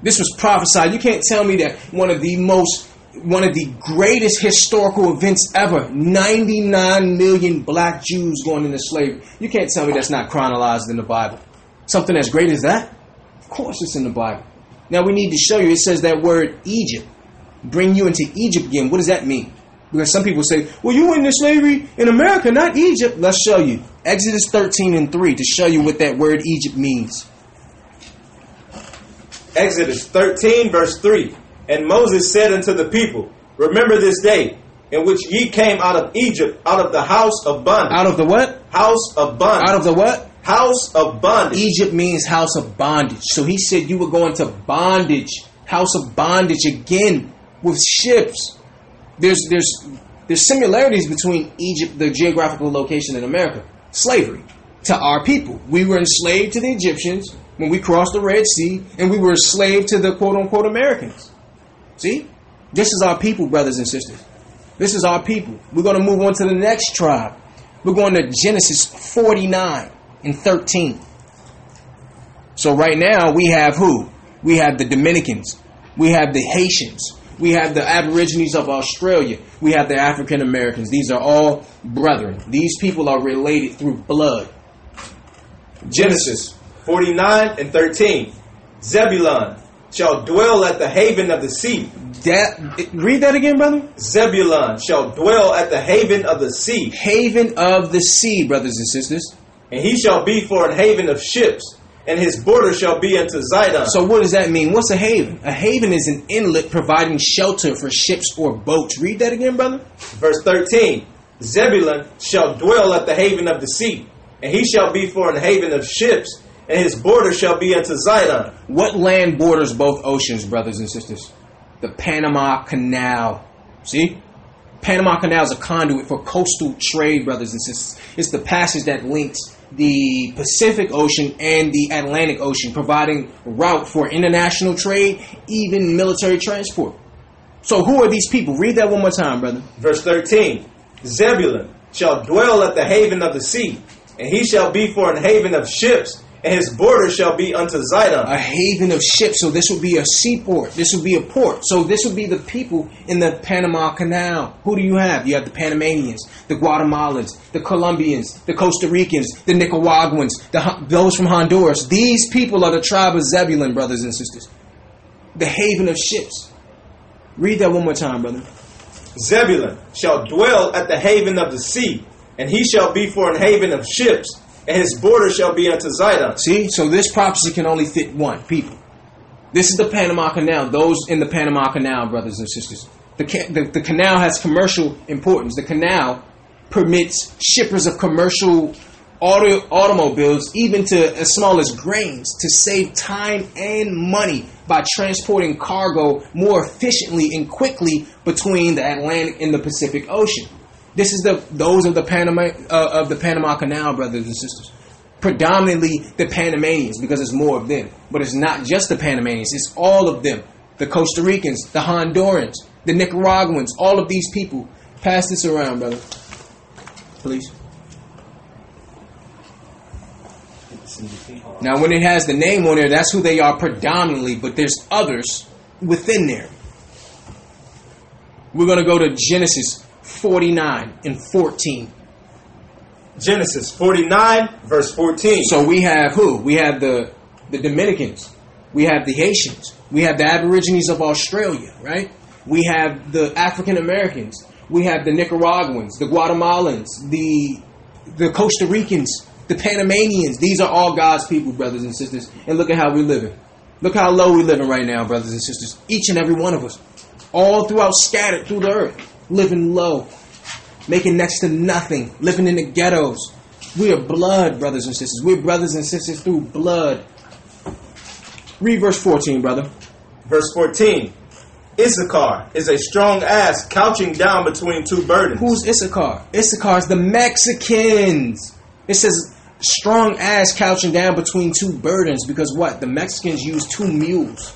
This was prophesied. You can't tell me that one of the most, one of the greatest historical events ever, ninety-nine million black Jews going into slavery. You can't tell me that's not chronologized in the Bible. Something as great as that? Of course it's in the Bible. Now we need to show you, it says that word Egypt. Bring you into Egypt again. What does that mean? Because some people say, well, you went into slavery in America, not Egypt. Let's show you. Exodus thirteen and three to show you what that word Egypt means. Exodus thirteen verse three. And Moses said unto the people, remember this day in which ye came out of Egypt, out of the house of bondage. Out of the what? House of bondage. Out of the what? House of bondage. Egypt means house of bondage. So he said you were going to bondage. House of bondage again with ships. There's there's there's similarities between Egypt, the geographical location, in America. Slavery to our people. We were enslaved to the Egyptians when we crossed the Red Sea, and we were enslaved to the quote-unquote Americans. See? This is our people, brothers and sisters. This is our people. We're going to move on to the next tribe. We're going to Genesis forty-nine and thirteen. So right now we have who? We have the Dominicans. We have the Haitians. We have the Aborigines of Australia. We have the African Americans. These are all brethren. These people are related through blood. Genesis forty-nine and thirteen. Zebulun shall dwell at the haven of the sea. That, read that again, brother. Zebulun shall dwell at the haven of the sea. Haven of the sea, brothers and sisters. And he shall be for an haven of ships. And his border shall be unto Zidon. So what does that mean? What's a haven? A haven is an inlet providing shelter for ships or boats. Read that again, brother. Verse thirteen. Zebulun shall dwell at the haven of the sea, and he shall be for an haven of ships, and his border shall be unto Zidon. What land borders both oceans, brothers and sisters? The Panama Canal. See? Panama Canal is a conduit for coastal trade, brothers and sisters. It's the passage that links the Pacific Ocean and the Atlantic Ocean, providing route for international trade, even military transport. So who are these people? Read that one more time, brother. Verse thirteen. Zebulun shall dwell at the haven of the sea, and he shall be for an haven of ships, and his border shall be unto Zidon. A haven of ships. So this would be a seaport. This would be a port. So this would be the people in the Panama Canal. Who do you have? You have the Panamanians, the Guatemalans, the Colombians, the Costa Ricans, the Nicaraguans, the, those from Honduras. These people are the tribe of Zebulun, brothers and sisters. The haven of ships. Read that one more time, brother. Zebulun shall dwell at the haven of the sea, and he shall be for an haven of ships, and his border shall be unto Zidon. See, so this prophecy can only fit one people. This is the Panama Canal. Those in the Panama Canal, brothers and sisters. The, the, the canal has commercial importance. The canal permits shippers of commercial auto, automobiles, even to as small as grains, to save time and money by transporting cargo more efficiently and quickly between the Atlantic and the Pacific Ocean. This is the those of the Panama uh, of the Panama Canal, brothers and sisters. Predominantly the Panamanians, because it's more of them. But it's not just the Panamanians, it's all of them. The Costa Ricans, the Hondurans, the Nicaraguans, all of these people. Pass this around, brother. Please. Now, when it has the name on there, that's who they are predominantly, but there's others within there. We're going to go to Genesis forty-nine and fourteen. Genesis forty-nine, verse fourteen. So we have who? We have the, the Dominicans. We have the Haitians. We have the Aborigines of Australia, right? We have the African Americans. We have the Nicaraguans, the Guatemalans, the the Costa Ricans, the Panamanians. These are all God's people, brothers and sisters. And look at how we're living. Look how low we're living right now, brothers and sisters. Each and every one of us, all throughout, scattered through the earth, living low, making next to nothing, living in the ghettos. We are blood, brothers and sisters. We're brothers and sisters through blood. Read verse fourteen, brother. Verse fourteen. Issachar is a strong ass couching down between two burdens. Who's Issachar? Issachar is the Mexicans. It says strong ass couching down between two burdens because what? The Mexicans use two mules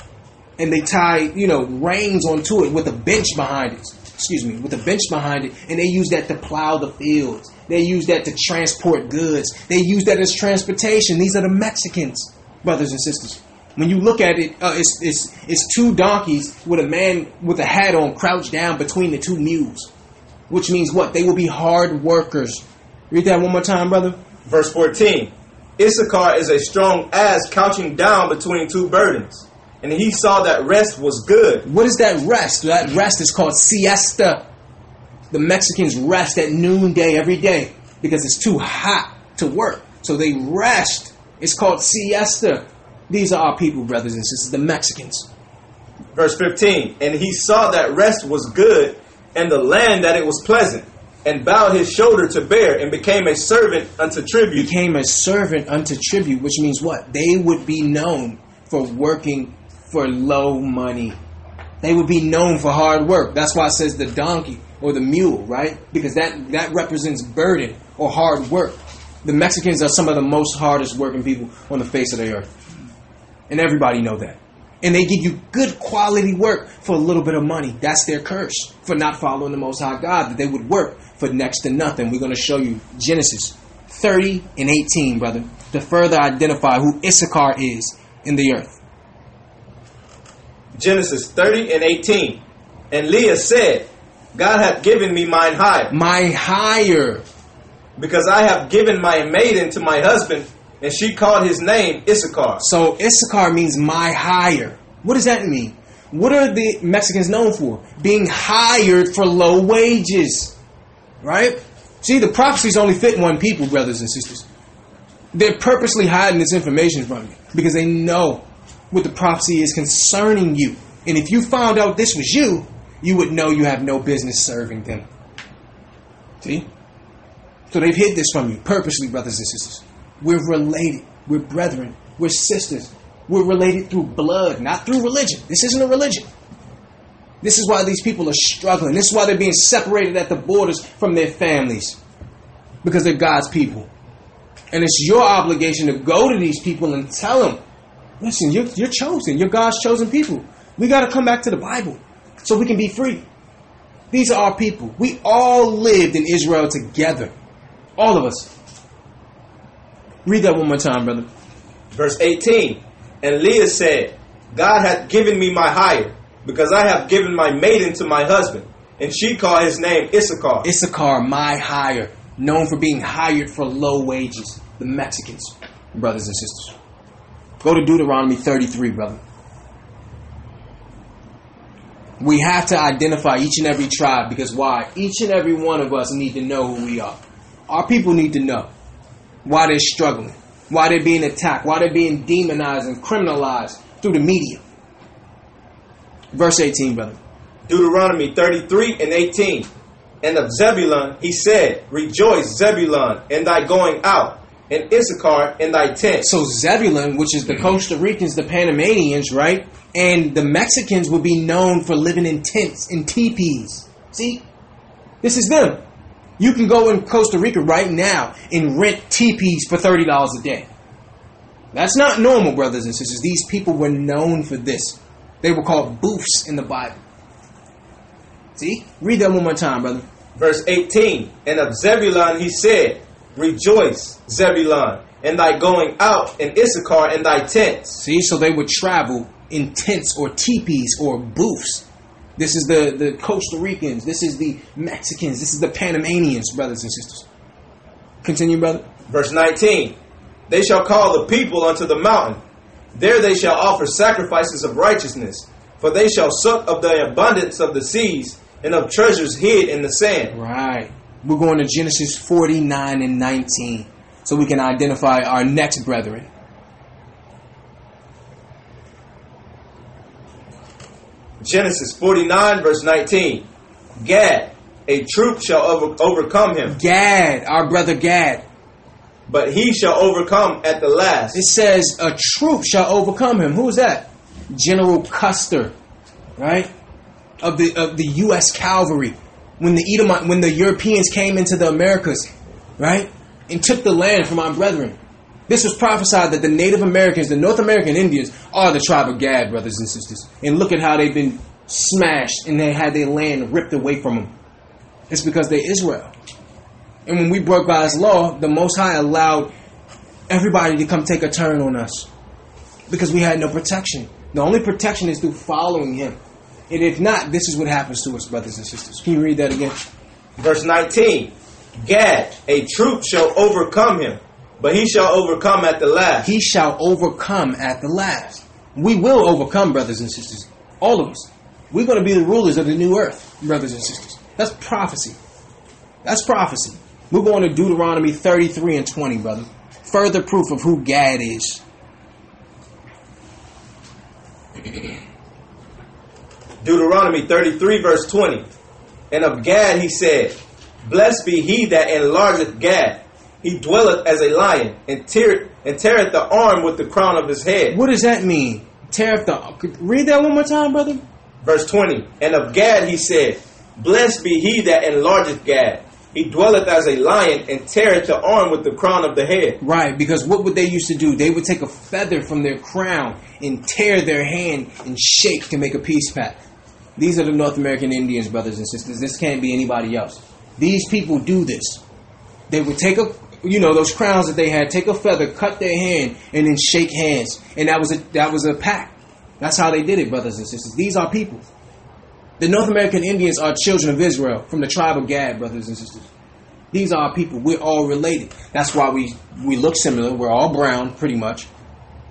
and they tie, you know, reins onto it with a bench behind it. Excuse me, with a bench behind it, and they use that to plow the fields. They use that to transport goods. They use that as transportation. These are the Mexicans, brothers and sisters. When you look at it, uh, it's, it's, it's two donkeys with a man with a hat on crouched down between the two mules, which means what? They will be hard workers. Read that one more time, brother. Verse fourteen. Issachar is a strong ass couching down between two burdens. And he saw that rest was good. What is that rest? That rest is called siesta. The Mexicans rest at noonday every day because it's too hot to work. So they rest. It's called siesta. These are our people, brothers and sisters, the Mexicans. Verse fifteen. And he saw that rest was good, and the land that it was pleasant, and bowed his shoulder to bear, and became a servant unto tribute. Became a servant unto tribute, which means what? They would be known for working for low money. They would be known for hard work. That's why it says the donkey or the mule, right? Because that, that represents burden or hard work. The Mexicans are some of the most hardest working people on the face of the earth. And everybody know that. And they give you good quality work for a little bit of money. That's their curse for not following the Most High God, that they would work for next to nothing. We're going to show you Genesis thirty and eighteen, brother, to further identify who Issachar is in the earth. Genesis thirty and eighteen. And Leah said, God hath given me mine hire. Mine hire. Because I have given my maiden to my husband. And she called his name Issachar. So Issachar means my hire. What does that mean? What are the Mexicans known for? Being hired for low wages. Right? See, the prophecies only fit one people, brothers and sisters. They're purposely hiding this information from you because they know what the prophecy is concerning you. And if you found out this was you, you would know you have no business serving them. See? So they've hid this from you purposely, brothers and sisters. We're related. We're brethren. We're sisters. We're related through blood, not through religion. This isn't a religion. This is why these people are struggling. This is why they're being separated at the borders from their families, because they're God's people. And it's your obligation to go to these people and tell them, listen, you're, you're chosen. You're God's chosen people. We got to come back to the Bible so we can be free. These are our people. We all lived in Israel together. All of us. Read that one more time, brother. Verse eighteen. And Leah said, God hath given me my hire, because I have given my maiden to my husband. And she called his name Issachar. Issachar, my hire. Known for being hired for low wages. The Mexicans, brothers and sisters. Go to Deuteronomy thirty-three, brother. We have to identify each and every tribe, because why? Each and every one of us need to know who we are. Our people need to know why they're struggling, why they're being attacked, why they're being demonized and criminalized through the media. Verse eighteen, brother. Deuteronomy thirty-three and eighteen. And of Zebulun he said, Rejoice, Zebulun, in thy going out, and Issachar in thy tent. So Zebulun, which is the Costa Ricans, the Panamanians, right? And the Mexicans would be known for living in tents, in teepees. See? This is them. You can go in Costa Rica right now and rent teepees for thirty dollars a day. That's not normal, brothers and sisters. These people were known for this. They were called booths in the Bible. See? Read that one more time, brother. Verse eighteen. And of Zebulun he said, Rejoice, Zebulun, in thy going out, and Issachar in thy tents. See, so they would travel in tents or teepees or booths. This is the, the Costa Ricans. This is the Mexicans. This is the Panamanians, brothers and sisters. Continue, brother. Verse nineteen. They shall call the people unto the mountain. There they shall offer sacrifices of righteousness. For they shall suck of the abundance of the seas and of treasures hid in the sand. Right. We're going to Genesis forty-nine and nineteen. So we can identify our next brethren. Genesis forty-nine verse nineteen. Gad, a troop shall over overcome him. Gad, our brother Gad. But he shall overcome at the last. It says a troop shall overcome him. Who is that? General Custer, right? Of the of the U S cavalry. When the Edomite, when the Europeans came into the Americas, right? And took the land from our brethren. This was prophesied that the Native Americans, the North American Indians, are the tribe of Gad, brothers and sisters. And look at how they've been smashed and they had their land ripped away from them. It's because they're Israel. And when we broke by his law, the Most High allowed everybody to come take a turn on us. Because we had no protection. The only protection is through following him. And if not, this is what happens to us, brothers and sisters. Can you read that again? Verse nineteen. Gad, a troop shall overcome him, but he shall overcome at the last. He shall overcome at the last. We will overcome, brothers and sisters. All of us. We're going to be the rulers of the new earth, brothers and sisters. That's prophecy. That's prophecy. We're going to Deuteronomy thirty-three and twenty, brother. Further proof of who Gad is. Deuteronomy thirty-three verse twenty. And of Gad he said, Blessed be he that enlargeth Gad. He dwelleth as a lion, and, tear, and teareth the arm with the crown of his head. What does that mean? Teareth the arm. Read that one more time, brother. Verse twenty. And of Gad he said, Blessed be he that enlargeth Gad. He dwelleth as a lion, and teareth the arm with the crown of the head. Right, because what would they used to do? They would take a feather from their crown and tear their hand and shake to make a peace pact. These are the North American Indians, brothers and sisters. This can't be anybody else. These people do this. They would take a, you know, those crowns that they had, take a feather, cut their hand, and then shake hands. And that was a, that was a pact. That's how they did it, brothers and sisters. These are people. The North American Indians are children of Israel from the tribe of Gad, brothers and sisters. These are our people. We're all related. That's why we, we look similar. We're all brown, pretty much.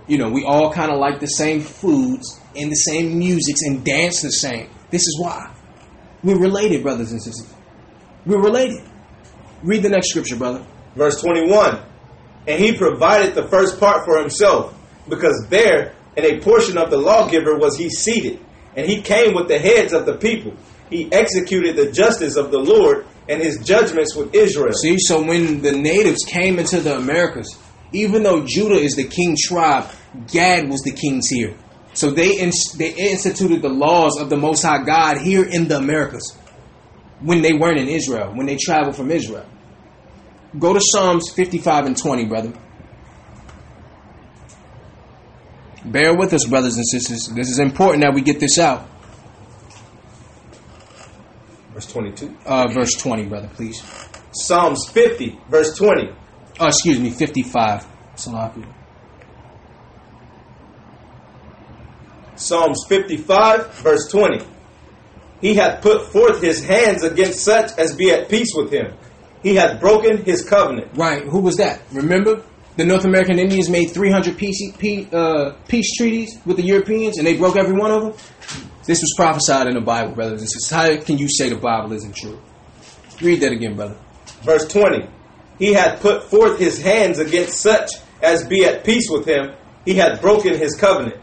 You know, we all kind of like the same foods and the same musics and dance the same. This is why. We're related, brothers and sisters. We're related. Read the next scripture, brother. Verse twenty-one. And he provided the first part for himself, because there in a portion of the lawgiver was he seated. And he came with the heads of the people. He executed the justice of the Lord and his judgments with Israel. See, so when the natives came into the Americas, even though Judah is the king tribe, Gad was the kings here. So they ins they instituted the laws of the Most High God here in the Americas when they weren't in Israel, when they traveled from Israel. Go to Psalms fifty-five and twenty, brother. Bear with us, brothers and sisters. This is important that we get this out. Verse twenty-two. Uh, verse twenty, brother, please. Psalms fifty, verse twenty. Oh, excuse me, fifty-five. Psalms fifty-five, verse twenty. He hath put forth his hands against such as be at peace with him. He hath broken his covenant. Right, who was that? Remember? The North American Indians made three hundred peace, peace, uh, peace treaties with the Europeans, and they broke every one of them. This was prophesied in the Bible, brothers and sisters. How can you say the Bible isn't true? Read that again, brother. Verse twenty. He hath put forth his hands against such as be at peace with him. He hath broken his covenant.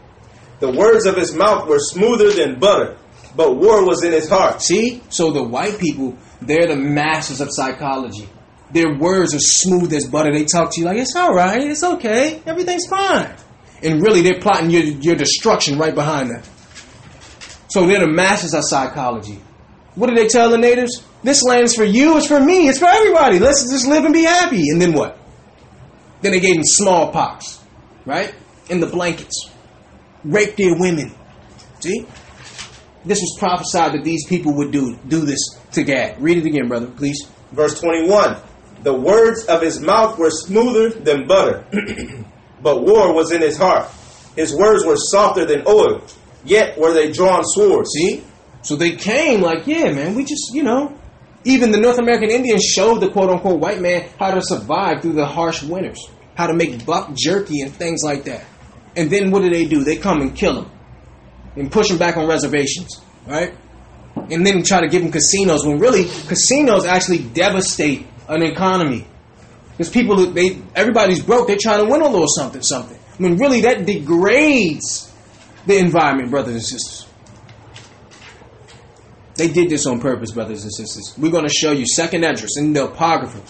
The words of his mouth were smoother than butter, but war was in his heart. See? So the white people, they're the masters of psychology. their words are smooth as butter. They talk to you like, it's all right, it's okay, everything's fine. And really, they're plotting your, your destruction right behind them. So they're the masters of psychology. What do they tell the natives? This land's for you, it's for me, it's for everybody. Let's just live and be happy. And then what? Then they gave them smallpox, right? In the blankets. Raped their women. See? This was prophesied that these people would do, do this to Gad. Read it again, brother, please. Verse twenty-one. The words of his mouth were smoother than butter, but war was in his heart. His words were softer than oil, yet were they drawn swords. See? So they came like, yeah, man, we just, you know. Even the North American Indians showed the quote-unquote white man how to survive through the harsh winters, how to make buck jerky and things like that. And then what do they do? They come and kill him and push him back on reservations, right? And then try to give him casinos, when really casinos actually devastate an economy. Because people, they everybody's broke. They're trying to win a little something, something. When really that degrades the environment, brothers and sisters. They did this on purpose, brothers and sisters. We're going to show you Second Esdras and the Apocrypha.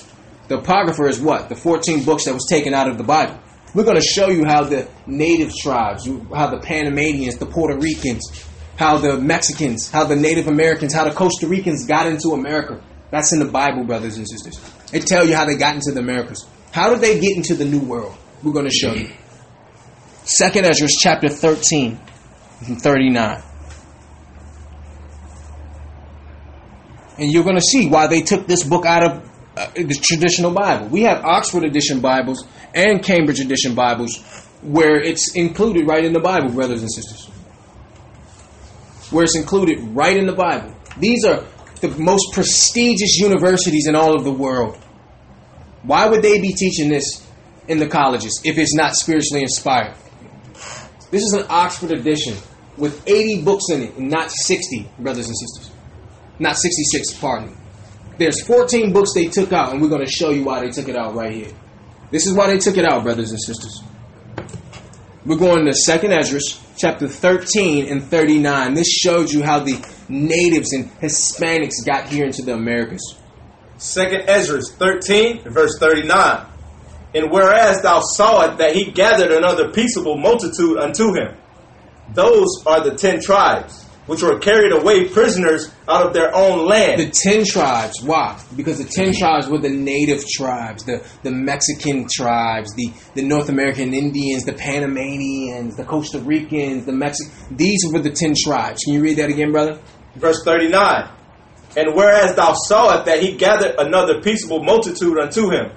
The Apocrypha is what? The fourteen books that was taken out of the Bible. We're going to show you how the native tribes, how the Panamanians, the Puerto Ricans, how the Mexicans, how the Native Americans, how the Costa Ricans got into America. That's in the Bible, brothers and sisters. They tell you how they got into the Americas. How did they get into the New World? We're going to show you. Second Esdras chapter thirteen and thirty-nine. And you're going to see why they took this book out of uh, the traditional Bible. We have Oxford edition Bibles and Cambridge edition Bibles where it's included right in the Bible, brothers and sisters. Where it's included right in the Bible. These are the most prestigious universities in all of the world. Why would they be teaching this in the colleges if it's not spiritually inspired? This is an Oxford edition with eighty books in it, and not sixty, brothers and sisters. Not sixty-six, pardon me. There's fourteen books they took out, and we're going to show you why they took it out right here. This is why they took it out, brothers and sisters. We're going to Second Esdras, chapter thirteen and thirty-nine. This shows you how the natives and Hispanics got here into the Americas. Second Esdras thirteen, verse thirty-nine. And whereas thou sawest that he gathered another peaceable multitude unto him, those are the ten tribes, which were carried away prisoners out of their own land. The ten tribes. Why? Because the ten tribes were the native tribes, the, the Mexican tribes, the, the North American Indians, the Panamanians, the Costa Ricans, the Mexicans. These were the ten tribes. Can you read that again, brother? Verse thirty-nine. And whereas thou sawest that he gathered another peaceable multitude unto him,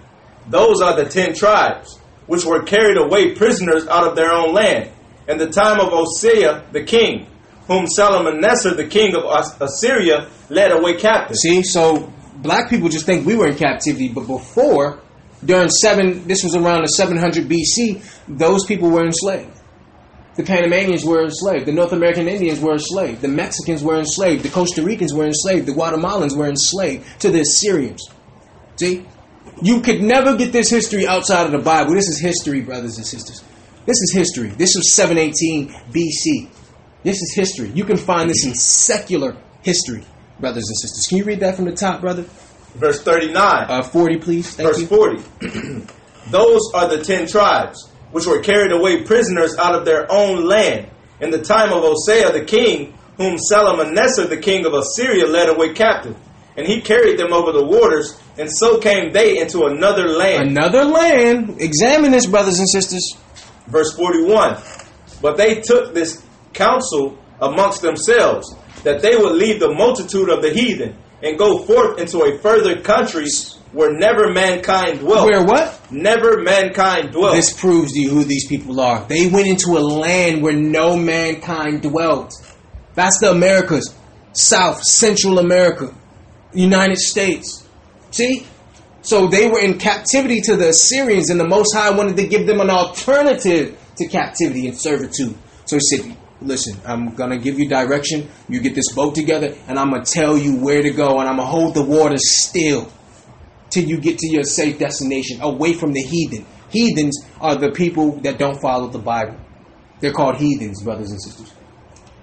those are the ten tribes, which were carried away prisoners out of their own land, in the time of Osea the king, whom Shalmaneser, the king of Assyria, led away captive. See, so black people just think we were in captivity, but before, during seven, this was around the seven hundred B C, those people were enslaved. The Panamanians were enslaved. The North American Indians were enslaved. The Mexicans were enslaved. The Costa Ricans were enslaved. The Guatemalans were enslaved to the Assyrians. See, you could never get this history outside of the Bible. This is history, brothers and sisters. This is history. This was seven eighteen B C. This is history. You can find this in secular history, brothers and sisters. Can you read that from the top, brother? Verse thirty-nine. Uh, forty, please. Thank Verse you. forty. Those are the ten tribes, which were carried away prisoners out of their own land, in the time of Osea the king, whom Shalmaneser the king of Assyria led away captive. And he carried them over the waters, and so came they into another land. Another land. Examine this, brothers and sisters. Verse forty-one. But they took this counsel amongst themselves, that they would leave the multitude of the heathen and go forth into a further country where never mankind dwelt. Where what? Never mankind dwelt. This proves to you who these people are. They went into a land where no mankind dwelt. That's the Americas. South, Central America. United States. See? So they were in captivity to the Assyrians, and the Most High wanted to give them an alternative to captivity and servitude. So he said, listen, I'm going to give you direction. You get this boat together, and I'm going to tell you where to go, and I'm going to hold the water still till you get to your safe destination, away from the heathen. Heathens are the people that don't follow the Bible. They're called heathens, brothers and sisters.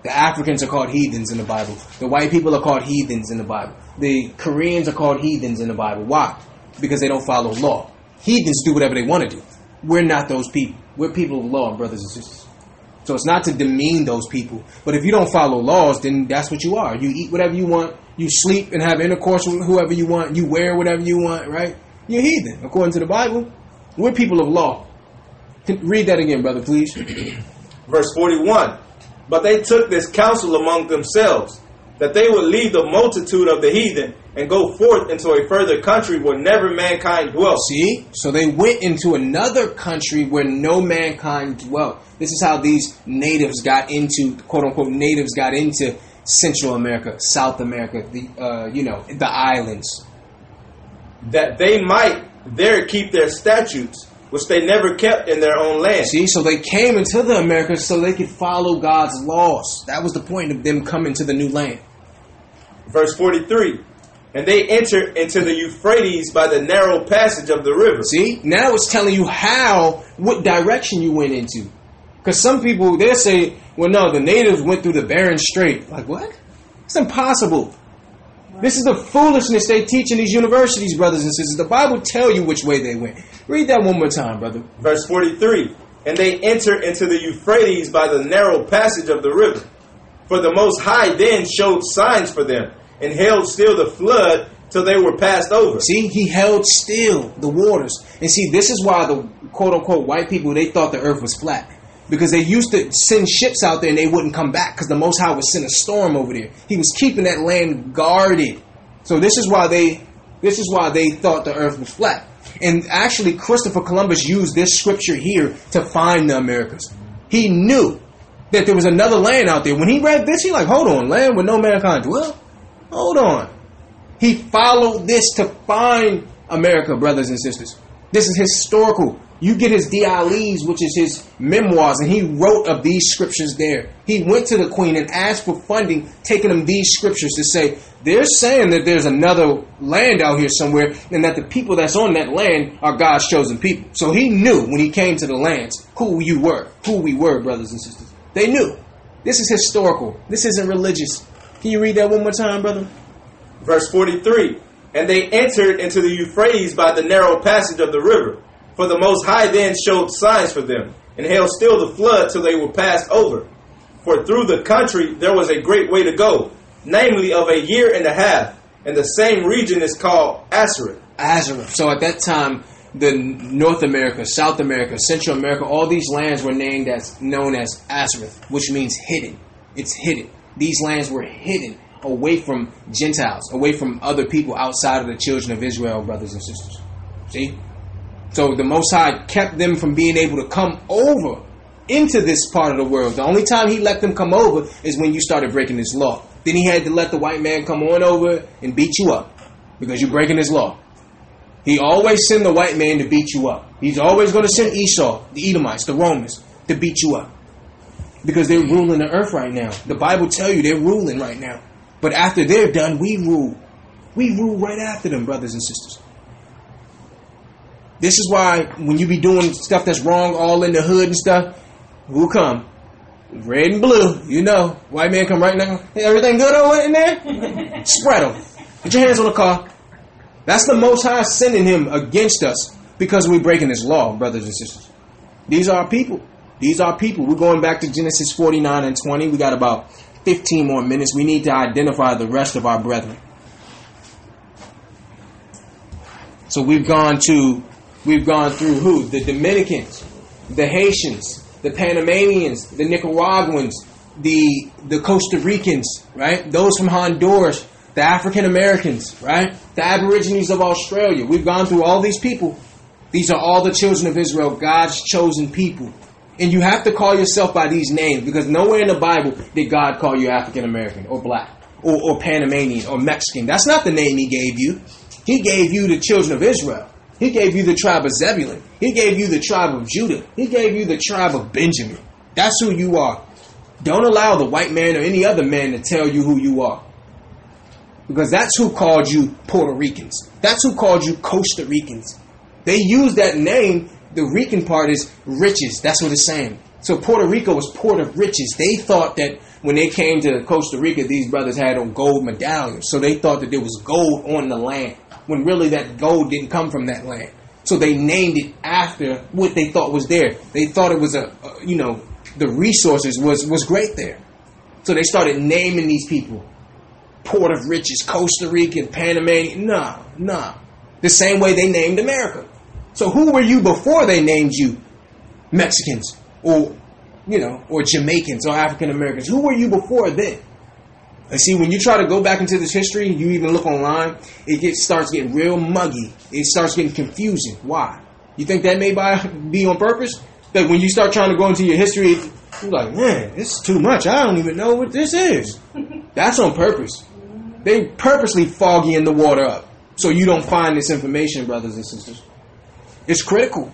The Africans are called heathens in the Bible. The white people are called heathens in the Bible. The Koreans are called heathens in the Bible. Why? because they don't follow law. Heathens do whatever they want to do. We're not those people. We're people of law, brothers and sisters. So it's not to demean those people. But if you don't follow laws, then that's what you are. You eat whatever you want. You sleep and have intercourse with whoever you want. You wear whatever you want, right? You're heathen, according to the Bible. We're people of law. Read that again, brother, please. Verse forty-one. But they took this counsel among themselves, that they would leave the multitude of the heathen and go forth into a further country where never mankind dwelt. See? So they went into another country where no mankind dwelt. This is how these natives got into, quote-unquote, natives got into Central America, South America, the uh, you know, the islands. That they might there keep their statutes, which they never kept in their own land. See, so they came into the Americas so they could follow God's laws. That was the point of them coming to the new land. Verse forty-three. And they entered into the Euphrates by the narrow passage of the river. See, now it's telling you how, what direction you went into. Because some people, they'll say, well, no, the natives went through the Bering Strait. Like, what? It's impossible. This is the foolishness they teach in these universities, brothers and sisters. The Bible tells you which way they went. Read that one more time, brother. Verse forty-three. And they enter into the Euphrates by the narrow passage of the river. For the Most High then showed signs for them, and held still the flood till they were passed over. See, he held still the waters. And see, this is why the quote-unquote white people, they thought the earth was flat. Because they used to send ships out there and they wouldn't come back because the Most High would send a storm over there. He was keeping that land guarded. So this is why they this is why they thought the earth was flat. And actually, Christopher Columbus used this scripture here to find the Americas. He knew that there was another land out there. When he read this, he like, hold on, land where no mankind dwell? Hold on. He followed this to find America, brothers and sisters. This is historical. You get his D I Le's, which is his memoirs, and he wrote of these scriptures there. He went to the queen and asked for funding, taking him these scriptures to say, they're saying that there's another land out here somewhere, and that the people that's on that land are God's chosen people. So he knew when he came to the lands who you were, who we were, brothers and sisters. They knew. This is historical. This isn't religious. Can you read that one more time, brother? Verse forty-three. And they entered into the Euphrates by the narrow passage of the river. For the Most High then showed signs for them, and held still the flood till they were passed over. For through the country there was a great way to go, namely of a year and a half. And the same region is called Asher. Asher. So at that time, the North America, South America, Central America, all these lands were named as known as Asher, which means hidden. It's hidden. These lands were hidden away from Gentiles, away from other people outside of the children of Israel, brothers and sisters. See? So the Most High kept them from being able to come over into this part of the world. The only time he let them come over is when you started breaking his law. Then he had to let the white man come on over and beat you up because you're breaking his law. He always send the white man to beat you up. He's always going to send Esau, the Edomites, the Romans, to beat you up because they're ruling the earth right now. The Bible tells you they're ruling right now. But after they're done, we rule. We rule right after them, brothers and sisters. This is why when you be doing stuff that's wrong all in the hood and stuff, who come? Red and blue, you know. White man come right now. Hey, everything good over in there? Spread them. Put your hands on the car. That's the Most High sending him against us because we're breaking his law, brothers and sisters. These are our people. These are our people. We're going back to Genesis forty-nine and twenty. We got about fifteen more minutes. We need to identify the rest of our brethren. So we've gone to... We've gone through who? The Dominicans, the Haitians, the Panamanians, the Nicaraguans, the the Costa Ricans, right? Those from Honduras, the African Americans, right? The Aborigines of Australia. We've gone through all these people. These are all the children of Israel, God's chosen people. And you have to call yourself by these names because nowhere in the Bible did God call you African American or black or, or Panamanian or Mexican. That's not the name he gave you. He gave you the children of Israel. He gave you the tribe of Zebulun. He gave you the tribe of Judah. He gave you the tribe of Benjamin. That's who you are. Don't allow the white man or any other man to tell you who you are. Because that's who called you Puerto Ricans. That's who called you Costa Ricans. They use that name. The Rican part is riches. That's what it's saying. So Puerto Rico was port of riches. They thought that when they came to Costa Rica, these brothers had on gold medallions. So they thought that there was gold on the land. when really that gold didn't come from that land. So they named it after what they thought was there. They thought it was a, a you know, the resources was, was great there. So they started naming these people. Port of Riches, Costa Rica, Panama. Nah, nah. The same way they named America. So who were you before they named you Mexicans or, you know, or Jamaicans or African Americans? Who were you before then? And see, when you try to go back into this history, you even look online, it gets, starts getting real muggy. It starts getting confusing. Why? You think that may by, be on purpose? That when you start trying to go into your history, you're like, man, this is too much. I don't even know what this is. That's on purpose. They purposely fogging the water up so you don't find this information, brothers and sisters. It's critical.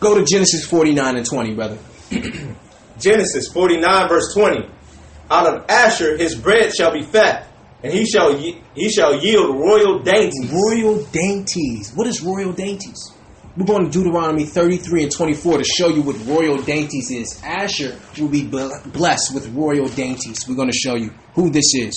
Go to Genesis forty-nine and twenty, brother. Genesis forty-nine verse twenty. Out of Asher his bread shall be fat, and he shall ye- he shall yield royal dainties. Royal dainties. What is royal dainties? We're going to Deuteronomy thirty-three and twenty-four to show you what royal dainties is. Asher will be blessed with royal dainties. We're going to show you who this is.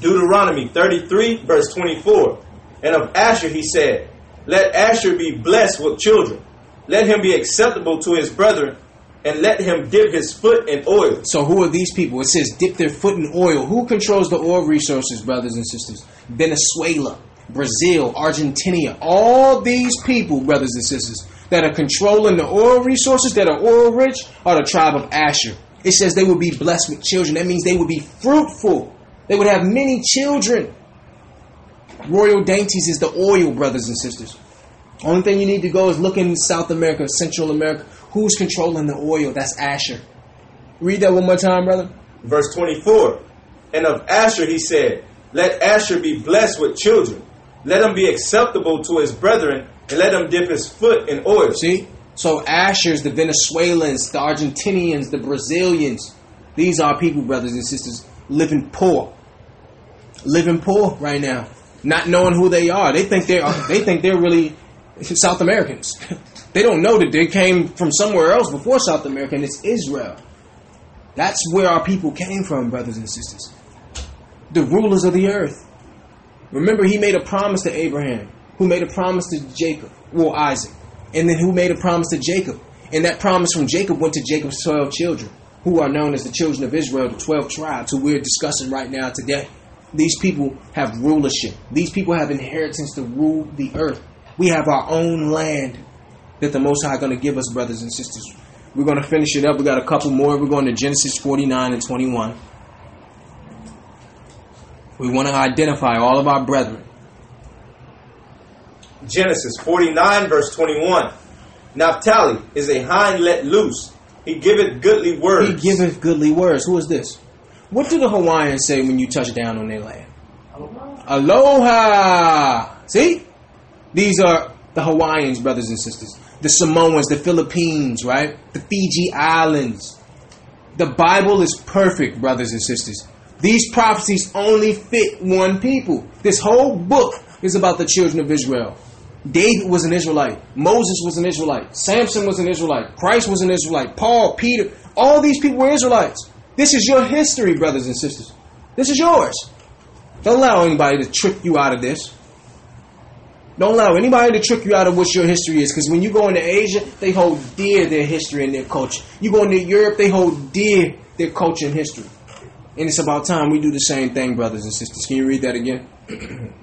Deuteronomy thirty-three verse twenty-four. And of Asher he said, let Asher be blessed with children. Let him be acceptable to his brethren, and let him dip his foot in oil. So who are these people? It says dip their foot in oil. Who controls the oil resources, brothers and sisters? Venezuela, Brazil, Argentina. All these people, brothers and sisters, that are controlling the oil resources, that are oil rich, are the tribe of Asher. It says they would be blessed with children. That means they would be fruitful. They would have many children. Royal dainties is the oil, brothers and sisters. Only thing you need to go is look in South America, Central America. Who's controlling the oil? That's Asher. Read that one more time, brother. Verse twenty-four. And of Asher he said, let Asher be blessed with children. Let him be acceptable to his brethren, and let him dip his foot in oil. See? So Asher's the Venezuelans, the Argentinians, the Brazilians. These are people, brothers and sisters, living poor. Living poor right now. Not knowing who they are. They think they are, they think they're really South Americans. They don't know that they came from somewhere else before South America, and it's Israel. That's where our people came from, brothers and sisters. The rulers of the earth. Remember, he made a promise to Abraham, who made a promise to Jacob, well, Isaac, and then who made a promise to Jacob. And that promise from Jacob went to Jacob's twelve children, who are known as the children of Israel, the twelve tribes, who we're discussing right now today. These people have rulership. These people have inheritance to rule the earth. We have our own land that the Most High is going to give us, brothers and sisters. We're going to finish it up. We got a couple more. We're going to Genesis forty-nine and twenty-one. We want to identify all of our brethren. Genesis forty-nine verse twenty-one. Naphtali is a hind let loose. He giveth goodly words. He giveth goodly words. Who is this? What do the Hawaiians say when you touch down on their land? Aloha. Aloha. See? These are the Hawaiians, brothers and sisters. The Samoans, the Philippines, right? The Fiji Islands. The Bible is perfect, brothers and sisters. These prophecies only fit one people. This whole book is about the children of Israel. David was an Israelite. Moses was an Israelite. Samson was an Israelite. Christ was an Israelite. Paul, Peter, all these people were Israelites. This is your history, brothers and sisters. This is yours. Don't allow anybody to trick you out of this. Don't allow anybody to trick you out of what your history is. Because when you go into Asia, they hold dear their history and their culture. You go into Europe, they hold dear their culture and history. And it's about time we do the same thing, brothers and sisters. Can you read that again?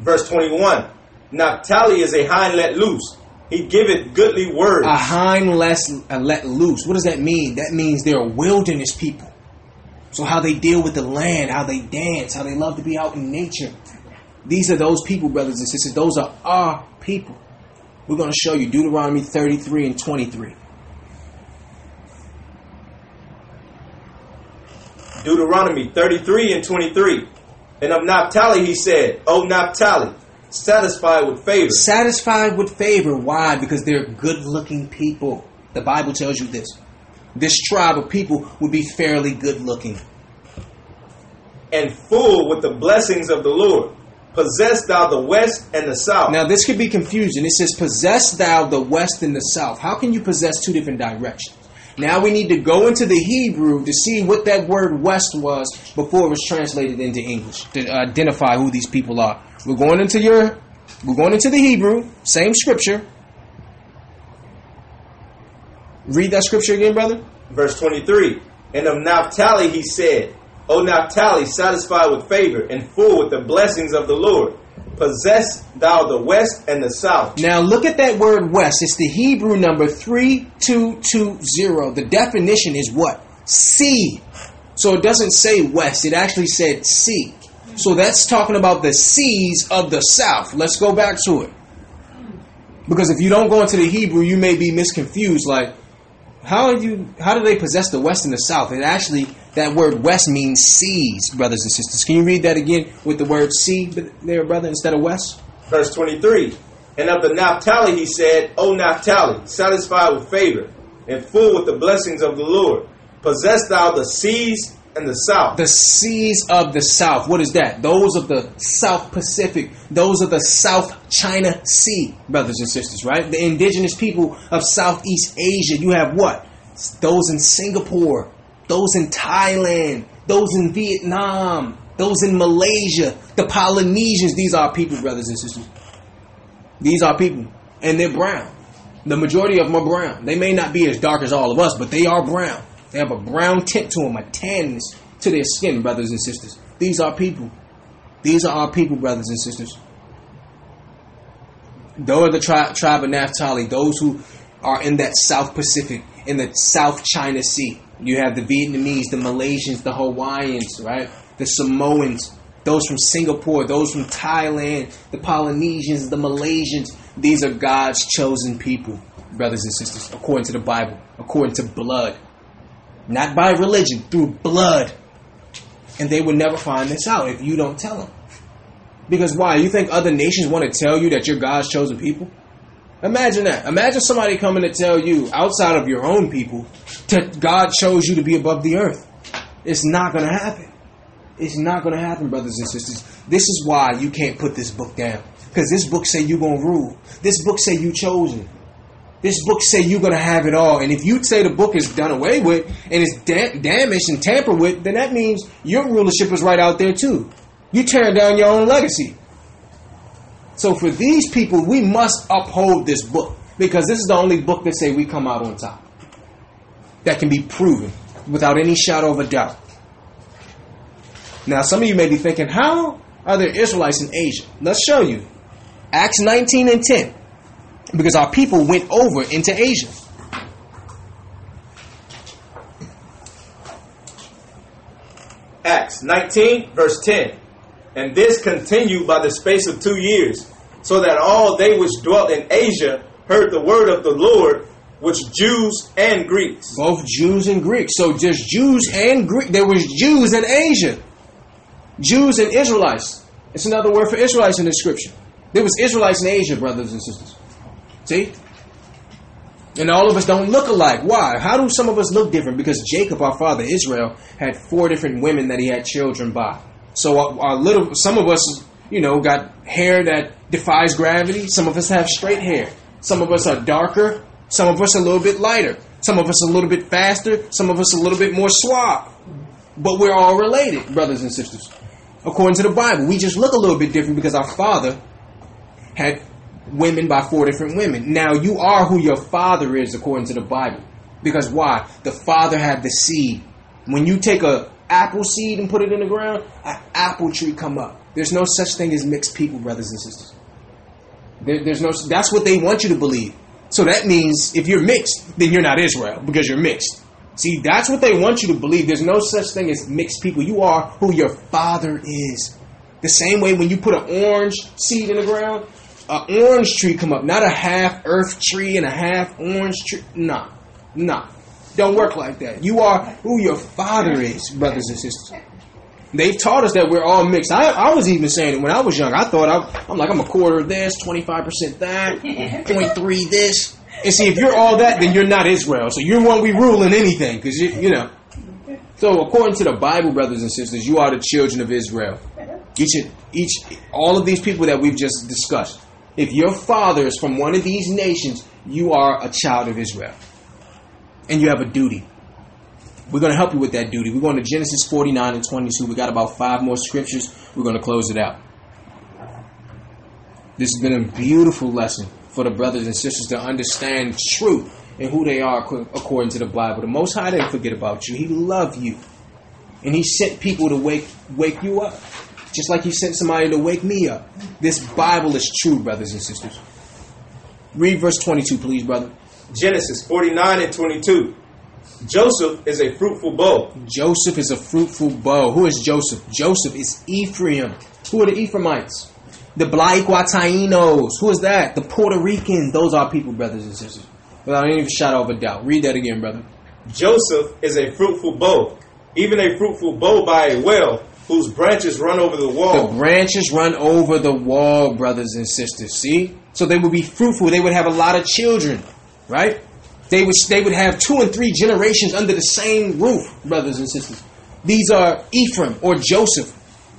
Verse twenty-one. Naphtali is a hind let loose. He giveth goodly words. A hind let loose. What does that mean? That means they're wilderness people. So how they deal with the land, how they dance, how they love to be out in nature. These are those people, brothers and sisters. Those are our people. We're going to show you Deuteronomy thirty-three and twenty-three. Deuteronomy thirty-three and twenty-three. And of Naphtali he said, O Naphtali, satisfied with favor. Satisfied with favor. Why? Because they're good-looking people. The Bible tells you this. This tribe of people would be fairly good-looking. And full with the blessings of the Lord. Possess thou the west and the south. Now this could be confusing. It says possess thou the west and the south. How can you possess two different directions? Now we need to go into the Hebrew to see what that word west was before it was translated into English, to identify who these people are. We're going into your, we're going into the Hebrew, same scripture. Read that scripture again, brother. Verse twenty-three. And of Naphtali he said, O Naphtali, satisfy with favor and full with the blessings of the Lord. Possess thou the west and the south. Now look at that word west. It's the Hebrew number three two two zero. The definition is what? Sea. So it doesn't say west. It actually said sea. So that's talking about the seas of the south. Let's go back to it. Because if you don't go into the Hebrew, you may be misconfused. Like, how do you? How do they possess the west and the south? And actually, that word west means seas, brothers and sisters. Can you read that again with the word sea there, brother, instead of west? Verse twenty-three. And of the Naphtali he said, O Naphtali, satisfied with favor, and full with the blessings of the Lord. Possess thou the seas and the south. The seas of the south. What is that? Those of the South Pacific. Those of the South China Sea, brothers and sisters, right? The indigenous people of Southeast Asia. You have what? Those in Singapore. Those in Thailand. Those in Vietnam. Those in Malaysia. The Polynesians. These are people, brothers and sisters. These are people. And they're brown. The majority of them are brown. They may not be as dark as all of us, but they are brown. They have a brown tint to them, a tanness to their skin, brothers and sisters. These are people. These are our people, brothers and sisters. Those are the tri- tribe of Naphtali, those who are in that South Pacific, in the South China Sea. You have the Vietnamese, the Malaysians, the Hawaiians, right? The Samoans, those from Singapore, those from Thailand, the Polynesians, the Malaysians. These are God's chosen people, brothers and sisters, according to the Bible, according to blood. Not by religion, through blood. And they would never find this out if you don't tell them. Because why? You think other nations want to tell you that you're God's chosen people? Imagine that. Imagine somebody coming to tell you, outside of your own people, that God chose you to be above the earth. It's not going to happen. It's not going to happen, brothers and sisters. This is why you can't put this book down. Because this book say you're going to rule. This book say you chosen. This book say you're going to have it all. And if you say the book is done away with and it's da- damaged and tampered with, then that means your rulership is right out there too. You tear down your own legacy. So for these people, we must uphold this book, because this is the only book that say we come out on top. That can be proven without any shadow of a doubt. Now, some of you may be thinking, how are there Israelites in Asia? Let's show you. Acts nineteen and ten. Because our people went over into Asia. Acts nineteen, verse ten. And this continued by the space of two years, so that all they which dwelt in Asia heard the word of the Lord, which Jews and Greeks. Both Jews and Greeks. So just Jews and Greeks. There was Jews in Asia. Jews and Israelites. It's another word for Israelites in the scripture. There was Israelites in Asia, brothers and sisters. See? And all of us don't look alike. Why? How do some of us look different? Because Jacob, our father Israel, had four different women that he had children by. So our, our little, some of us, you know, got hair that defies gravity. Some of us have straight hair. Some of us are darker. Some of us a little bit lighter. Some of us a little bit faster. Some of us a little bit more suave. But we're all related, brothers and sisters. According to the Bible, we just look a little bit different because our father had women by four different women. Now you are who your father is according to the Bible. Because why? The father had the seed. When you take a apple seed and put it in the ground, an apple tree come up. There's no such thing as mixed people, brothers and sisters. There, there's no. That's what they want you to believe. So that means if you're mixed, then you're not Israel because you're mixed. See, that's what they want you to believe. There's no such thing as mixed people. You are who your father is. The same way when you put an orange seed in the ground, an orange tree come up, not a half earth tree and a half orange tree. Nah, nah. Don't work like that. You are who your father is, brothers and sisters. They've taught us that we're all mixed. I, I was even saying it when I was young. I thought, I, I'm like, I'm a quarter of this, twenty-five percent that, zero point three this. And see, if you're all that, then you're not Israel. So you're one we rule in anything, because, you, you know. So according to the Bible, brothers and sisters, you are the children of Israel. Each, each, all of these people that we've just discussed. If your father is from one of these nations, you are a child of Israel. and you have a duty. We're going to help you with that duty. We're going to Genesis forty-nine and twenty-two. We got about five more scriptures. We're going to close it out. This has been a beautiful lesson for the brothers and sisters to understand truth and who they are according to the Bible. The Most High didn't forget about you. He loved you. And he sent people to wake wake you up. Just like he sent somebody to wake me up. This Bible is true, brothers and sisters. Read verse twenty-two, please, brother. Genesis forty-nine and twenty-two. Joseph is a fruitful bow. Joseph is a fruitful bow. Who is Joseph? Joseph is Ephraim. Who are the Ephraimites? The Blaiguatainos. Who is that? The Puerto Ricans. Those are people, brothers and sisters. Without any shadow of a doubt. Read that again, brother. Joseph is a fruitful bow. Even a fruitful bow by a well, whose branches run over the wall. The branches run over the wall, brothers and sisters. See? So they would be fruitful. They would have a lot of children, right? They would, they would have two and three generations under the same roof, brothers and sisters. These are Ephraim or Joseph,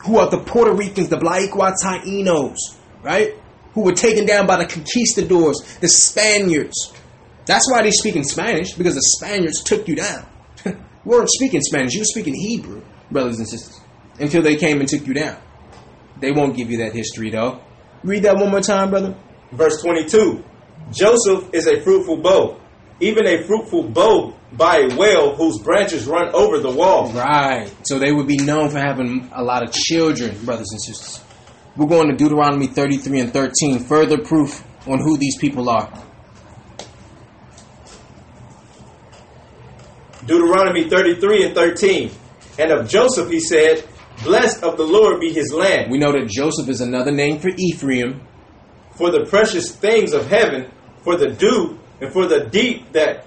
who are the Puerto Ricans, the Blaiguatainos, right? Who were taken down by the conquistadors, the Spaniards. That's why they speak in Spanish, because the Spaniards took you down. You weren't speaking Spanish. You were speaking Hebrew, brothers and sisters. Until they came and took you down. They won't give you that history, though. Read that one more time, brother. Verse twenty-two. Joseph is a fruitful bow, even a fruitful bow by a well whose branches run over the wall. Right. So they would be known for having a lot of children, brothers and sisters. We're going to Deuteronomy thirty-three and thirteen. Further proof on who these people are. Deuteronomy thirty-three and thirteen. And of Joseph he said, blessed of the Lord be his land. We know that Joseph is another name for Ephraim. For the precious things of heaven, for the dew, and for the deep that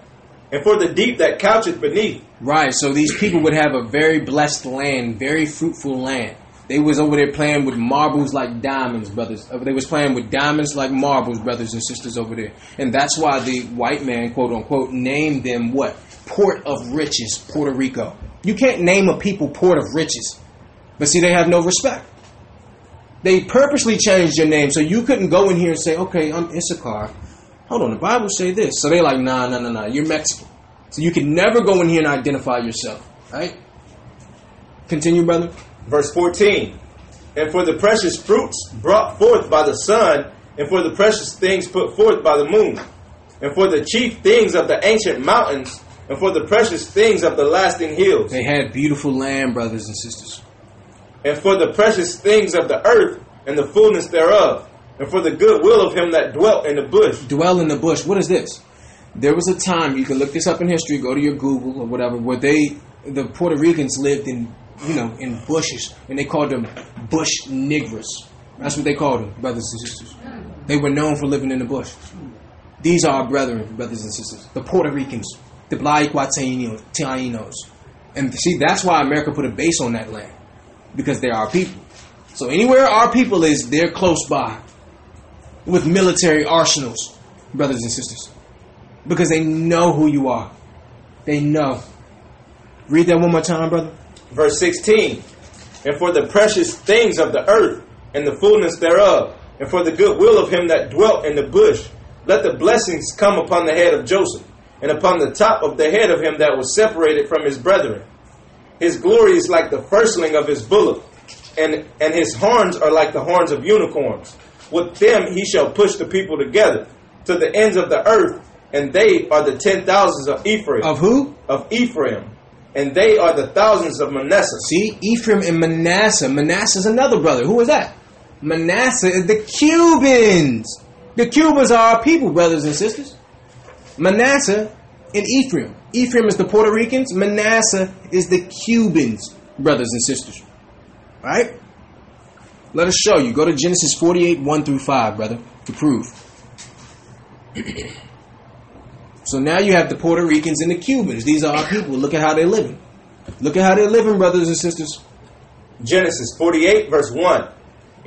and for the deep that coucheth beneath. Right, so these people would have a very blessed land, very fruitful land. They was over there playing with marbles like diamonds, brothers. They was playing with diamonds like marbles, brothers and sisters, over there. And that's why the white man, quote unquote, named them what? Port of Riches, Puerto Rico. You can't name a people Port of Riches. But see, they have no respect. They purposely changed your name, so you couldn't go in here and say, okay, I'm Issachar. Hold on, the Bible say this. So they're like, nah, nah, nah, nah, you're Mexican. So you can never go in here and identify yourself, right? Continue, brother. Verse fourteen. And for the precious fruits brought forth by the sun, and for the precious things put forth by the moon, and for the chief things of the ancient mountains, and for the precious things of the lasting hills. They had beautiful land, brothers and sisters. And for the precious things of the earth and the fullness thereof, and for the goodwill of him that dwelt in the bush. Dwell in the bush. What is this? There was a time, you can look this up in history, go to your Google or whatever, where they, the Puerto Ricans lived in, you know, in bushes, and they called them bush niggas. That's what they called them, brothers and sisters. They were known for living in the bush. These are our brethren, brothers and sisters, the Puerto Ricans, the Blaiguatainos. And see, that's why America put a base on that land. Because they're our people. So anywhere our people is, they're close by. With military arsenals, brothers and sisters. Because they know who you are. They know. Read that one more time, brother. Verse sixteen. And for the precious things of the earth, and the fullness thereof, and for the goodwill of him that dwelt in the bush, let the blessings come upon the head of Joseph, and upon the top of the head of him that was separated from his brethren. His glory is like the firstling of his bullock, and, and his horns are like the horns of unicorns. With them he shall push the people together to the ends of the earth, and they are the ten thousands of Ephraim. Of who? Of Ephraim. And they are the thousands of Manasseh. See, Ephraim and Manasseh. Manasseh is another brother. Who is that? Manasseh is the Cubans. The Cubans are our people, brothers and sisters. Manasseh and Ephraim. Ephraim is the Puerto Ricans. Manasseh is the Cubans, brothers and sisters. All right? Let us show you. Go to Genesis forty-eight, one through five, brother, to prove. So now you have the Puerto Ricans and the Cubans. These are our people. Look at how they're living. Look at how they're living, brothers and sisters. Genesis forty-eight, verse one.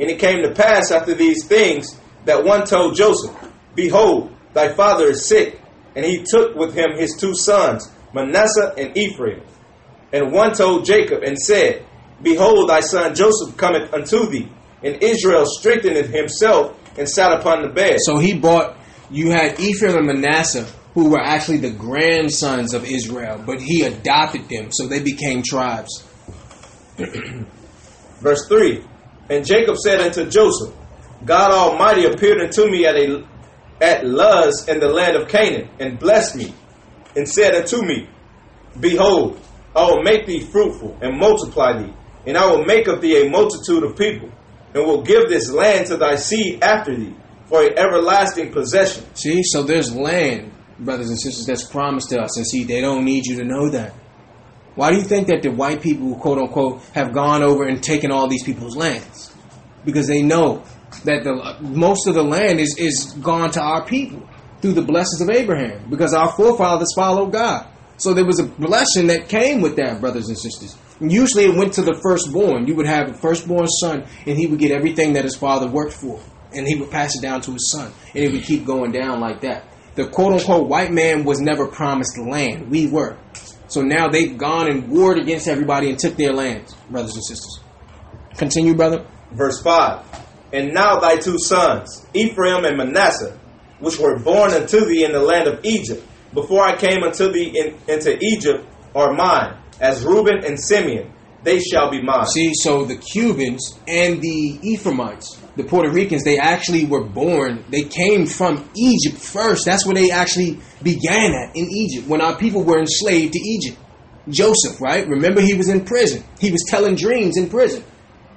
And it came to pass after these things that one told Joseph, behold, thy father is sick. And he took with him his two sons, Manasseh and Ephraim. And one told Jacob and said, behold, thy son Joseph cometh unto thee. And Israel strengthened himself and sat upon the bed. So he bought, you had Ephraim and Manasseh who were actually the grandsons of Israel, but he adopted them, so they became tribes. Verse three, and Jacob said unto Joseph, God Almighty appeared unto me at a at Luz in the land of Canaan, and blessed me, and said unto me, Behold, I will make thee fruitful, and multiply thee, and I will make of thee a multitude of people, and will give this land to thy seed after thee, for an everlasting possession. See, so there's land, brothers and sisters, that's promised to us, and see, they don't need you to know that. Why do you think that the white people, quote unquote, have gone over and taken all these people's lands? Because they know that the most of the land is, is gone to our people through the blessings of Abraham, because our forefathers followed God. So there was a blessing that came with that, brothers and sisters. And usually it went to the firstborn. You would have a firstborn son, and he would get everything that his father worked for, and he would pass it down to his son, and it would keep going down like that. The quote-unquote white man was never promised land. We were. So now they've gone and warred against everybody and took their lands, brothers and sisters. Continue, brother. Verse five. And now thy two sons, Ephraim and Manasseh, which were born unto thee in the land of Egypt, before I came unto thee in, into Egypt, are mine, as Reuben and Simeon, they shall be mine. See, so the Cubans and the Ephraimites, the Puerto Ricans, they actually were born, they came from Egypt first. That's where they actually began at, in Egypt, when our people were enslaved to Egypt. Joseph, right? Remember, he was in prison. He was telling dreams in prison.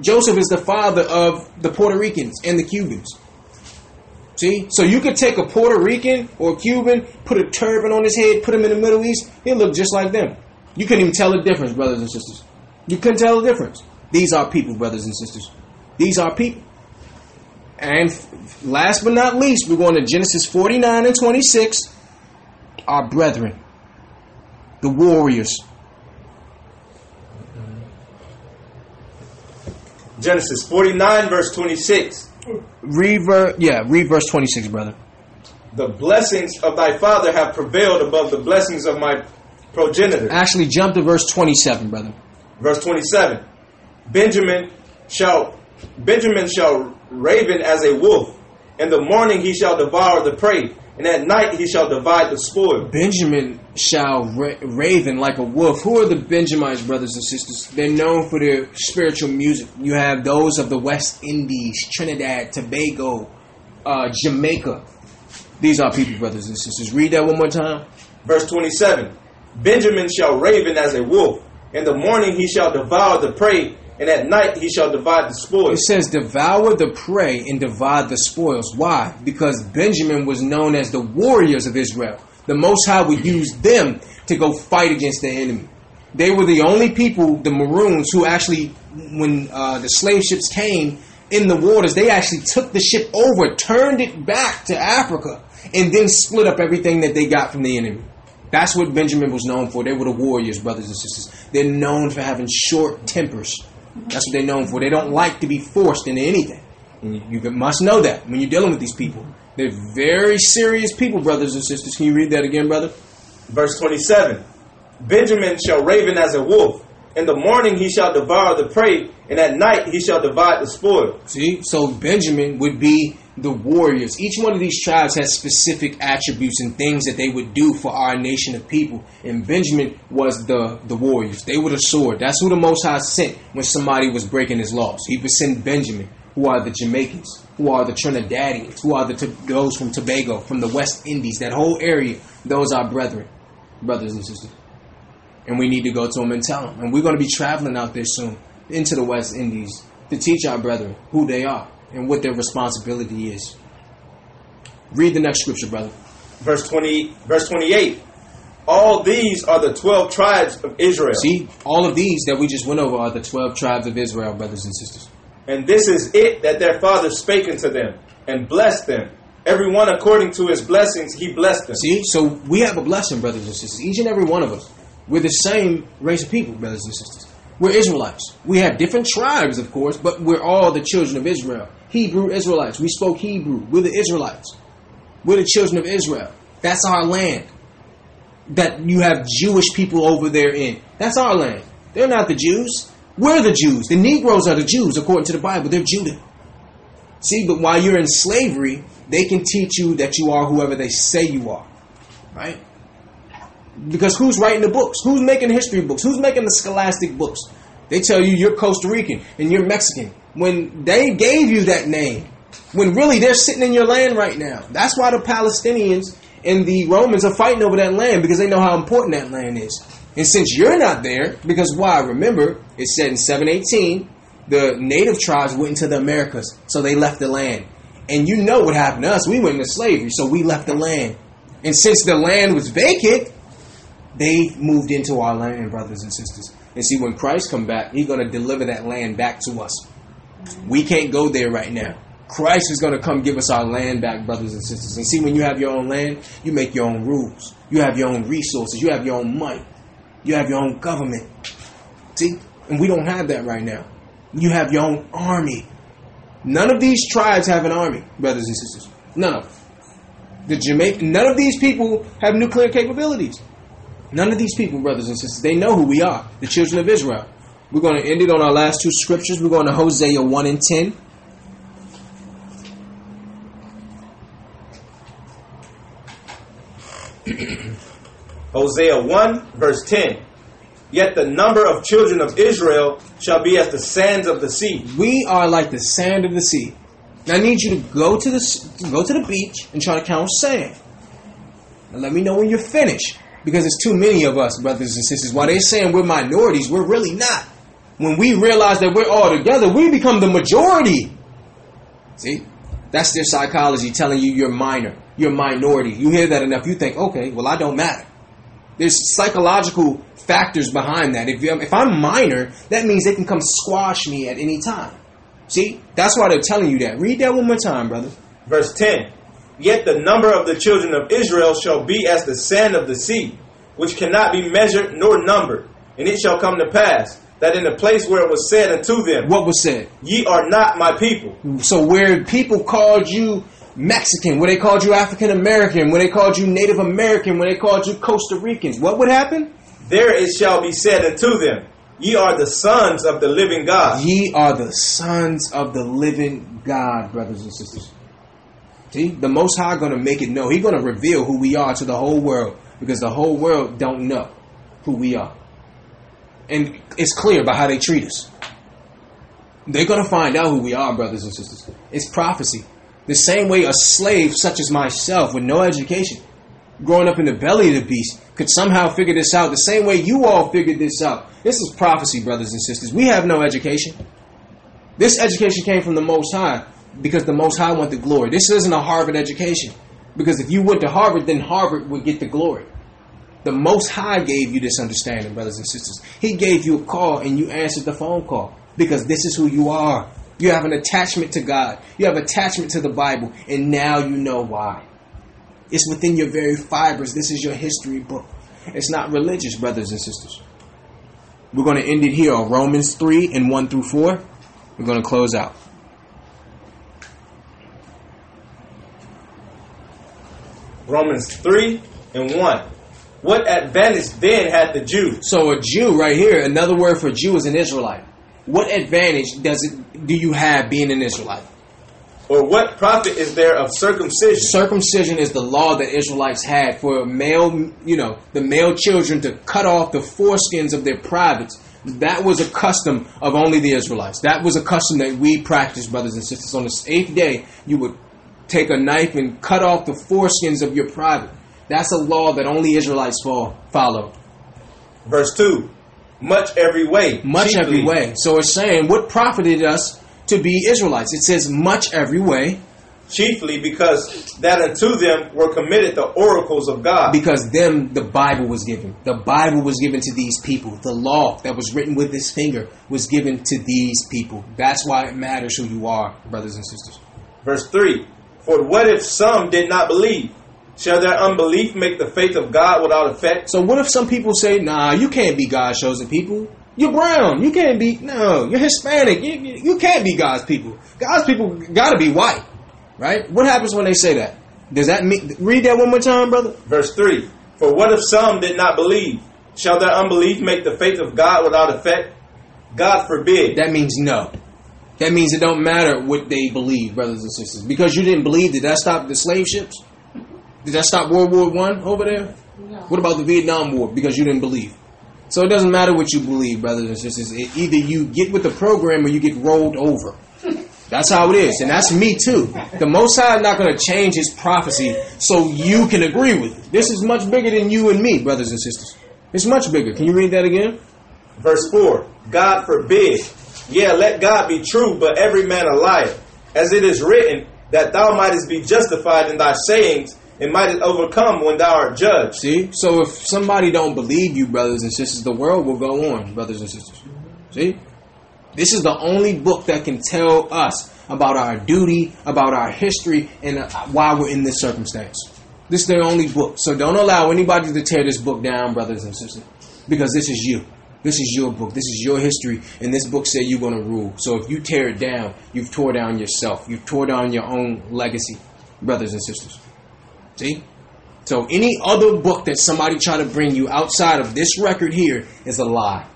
Joseph is the father of the Puerto Ricans and the Cubans. See? So you could take a Puerto Rican or a Cuban, put a turban on his head, put him in the Middle East, he'll look just like them. You couldn't even tell the difference, brothers and sisters. You couldn't tell the difference. These are people, brothers and sisters. These are people. And last but not least, we're going to Genesis forty-nine and twenty-six. Our brethren, the warriors. Genesis forty-nine, verse twenty-six. Read, ver- yeah, read verse twenty-six, brother. The blessings of thy father have prevailed above the blessings of my progenitor. Actually, jump to verse twenty-seven, brother. Verse twenty-seven. Benjamin shall Benjamin shall raven as a wolf. In the morning he shall devour the prey, and at night he shall divide the spoil. Benjamin shall ra- raven like a wolf. Who are the Benjamites, brothers and sisters? They're known for their spiritual music. You have those of the West Indies, Trinidad, Tobago, uh, Jamaica. These are people, brothers and sisters. Read that one more time. Verse twenty-seven. Benjamin shall raven as a wolf. In the morning he shall devour the prey, and at night he shall divide the spoils. It says devour the prey and divide the spoils. Why? Because Benjamin was known as the warriors of Israel. The Most High would use them to go fight against the enemy. They were the only people, the Maroons, who actually, when uh, the slave ships came in the waters, they actually took the ship over, turned it back to Africa, and then split up everything that they got from the enemy. That's what Benjamin was known for. They were the warriors, brothers and sisters. They're known for having short tempers. That's what they're known for. They don't like to be forced into anything. And you must know that when you're dealing with these people. They're very serious people, brothers and sisters. Can you read that again, brother? Verse twenty-seven. Benjamin shall raven as a wolf. In the morning he shall devour the prey, and at night he shall divide the spoil. See? So Benjamin would be the warriors. Each one of these tribes has specific attributes and things that they would do for our nation of people. And Benjamin was the, the warriors. They were the sword. That's who the Most High sent when somebody was breaking his laws. He would send Benjamin, who are the Jamaicans, who are the Trinidadians, who are the those from Tobago, from the West Indies, that whole area. Those are brethren, brothers and sisters. And we need to go to them and tell them. And we're going to be traveling out there soon into the West Indies to teach our brethren who they are and what their responsibility is. Read the next scripture, brother. Verse twenty, verse twenty-eight. All these are the twelve tribes of Israel. See, all of these that we just went over are the twelve tribes of Israel, brothers and sisters. And this is it that their father spake unto them, and blessed them. Every one according to his blessings, he blessed them. See, so we have a blessing, brothers and sisters. Each and every one of us. We're the same race of people, brothers and sisters. We're Israelites. We have different tribes, of course, but we're all the children of Israel. Hebrew Israelites. We spoke Hebrew. We're the Israelites. We're the children of Israel. That's our land. That you have Jewish people over there in. That's our land. They're not the Jews. We're the Jews. The Negroes are the Jews, according to the Bible. They're Judah. See, but while you're in slavery, they can teach you that you are whoever they say you are. right? Because who's writing the books? Who's making history books? Who's making the scholastic books? They tell you you're Costa Rican and you're Mexican when they gave you that name, when really they're sitting in your land right now. That's why the Palestinians and the Romans are fighting over that land, because they know how important that land is. And since you're not there, because why? Remember, it said in seven eighteen, the native tribes went into the Americas, so they left the land. And you know what happened to us. We went into slavery, so we left the land. And since the land was vacant, they moved into our land, brothers and sisters. And see, when Christ come back, he's going to deliver that land back to us. We can't go there right now. Christ is going to come give us our land back, brothers and sisters. And see, when you have your own land, you make your own rules. You have your own resources. You have your own might. You have your own government. See? And we don't have that right now. You have your own army. None of these tribes have an army, brothers and sisters. None of them. The Jamaica, none of these people have nuclear capabilities. None of these people, brothers and sisters, they know who we are, the children of Israel. We're going to end it on our last two scriptures. We're going to Hosea one and ten. Hosea one, verse ten. Yet the number of children of Israel shall be as the sands of the sea. We are like the sand of the sea. Now, I need you to go to the, go to the beach and try to count sand. Now, let me know when you're finished. Because it's too many of us, brothers and sisters. While they're saying we're minorities, we're really not. When we realize that we're all together, we become the majority. See? That's their psychology telling you you're minor. You're minority. You hear that enough, you think, okay, well, I don't matter. There's psychological factors behind that. If, if I'm minor, that means they can come squash me at any time. See? That's why they're telling you that. Read that one more time, brother. Verse ten. Yet the number of the children of Israel shall be as the sand of the sea, which cannot be measured nor numbered. And it shall come to pass that in the place where it was said unto them, what was said? Ye are not my people. So where people called you Mexican, where they called you African American, where they called you Native American, where they called you Costa Ricans, what would happen? There it shall be said unto them, ye are the sons of the living God. Ye are the sons of the living God, brothers and sisters. See, the Most High going to make it known. He's going to reveal who we are to the whole world, because the whole world don't know who we are. And it's clear by how they treat us. They're going to find out who we are, brothers and sisters. It's prophecy. The same way a slave such as myself with no education, growing up in the belly of the beast, could somehow figure this out the same way you all figured this out. This is prophecy, brothers and sisters. We have no education. This education came from the Most High, because the Most High want the glory. This isn't a Harvard education, because if you went to Harvard, then Harvard would get the glory. The Most High gave you this understanding, brothers and sisters. He gave you a call and you answered the phone call, because this is who you are. You have an attachment to God. You have attachment to the Bible, and now you know why. It's within your very fibers. This is your history book. It's not religious, brothers and sisters. We're going to end it here on Romans three and one through four. We're going to close out. Romans three and one. What advantage then had the Jew? So a Jew right here, another word for Jew is an Israelite. What advantage does it do you have being an Israelite? Or what profit is there of circumcision? Circumcision is the law that Israelites had for male, you know, the male children to cut off the foreskins of their privates. That was a custom of only the Israelites. That was a custom that we practiced, brothers and sisters. On the eighth day, you would take a knife and cut off the foreskins of your private. That's a law that only Israelites follow. Verse two. Much every way. Much cheaply. Every way. So it's saying, what profited us to be Israelites? It says, much every way. Chiefly because that unto them were committed the oracles of God. Because them, the Bible was given. The Bible was given to these people. The law that was written with his finger was given to these people. That's why it matters who you are, brothers and sisters. Verse three. For what if some did not believe? Shall their unbelief make the faith of God without effect? So what if some people say, nah, you can't be God's chosen people. You're brown. You can't be, no, you're Hispanic. You, you, you can't be God's people. God's people got to be white, right? What happens when they say that? Does that mean, read that one more time, brother? Verse three. For what if some did not believe? Shall their unbelief make the faith of God without effect? God forbid. That means no. That means it don't matter what they believe, brothers and sisters. Because you didn't believe, did that stop the slave ships? Did that stop World War One over there? No. What about the Vietnam War? Because you didn't believe. So it doesn't matter what you believe, brothers and sisters. It, either you get with the program or you get rolled over. That's how it is. And that's me too. The Most High is not going to change his prophecy so you can agree with it. This is much bigger than you and me, brothers and sisters. It's much bigger. Can you read that again? Verse four. God forbid. Yeah, let God be true, but every man a liar. As it is written, that thou mightest be justified in thy sayings, and mightest overcome when thou art judged. See? So if somebody don't believe you, brothers and sisters, the world will go on, brothers and sisters. See? This is the only book that can tell us about our duty, about our history, and why we're in this circumstance. This is the only book. So don't allow anybody to tear this book down, brothers and sisters, because this is you. This is your book. This is your history. And this book said you're going to rule. So if you tear it down, you've tore down yourself. You've tore down your own legacy, brothers and sisters. See? So any other book that somebody try to bring you outside of this record here is a lie.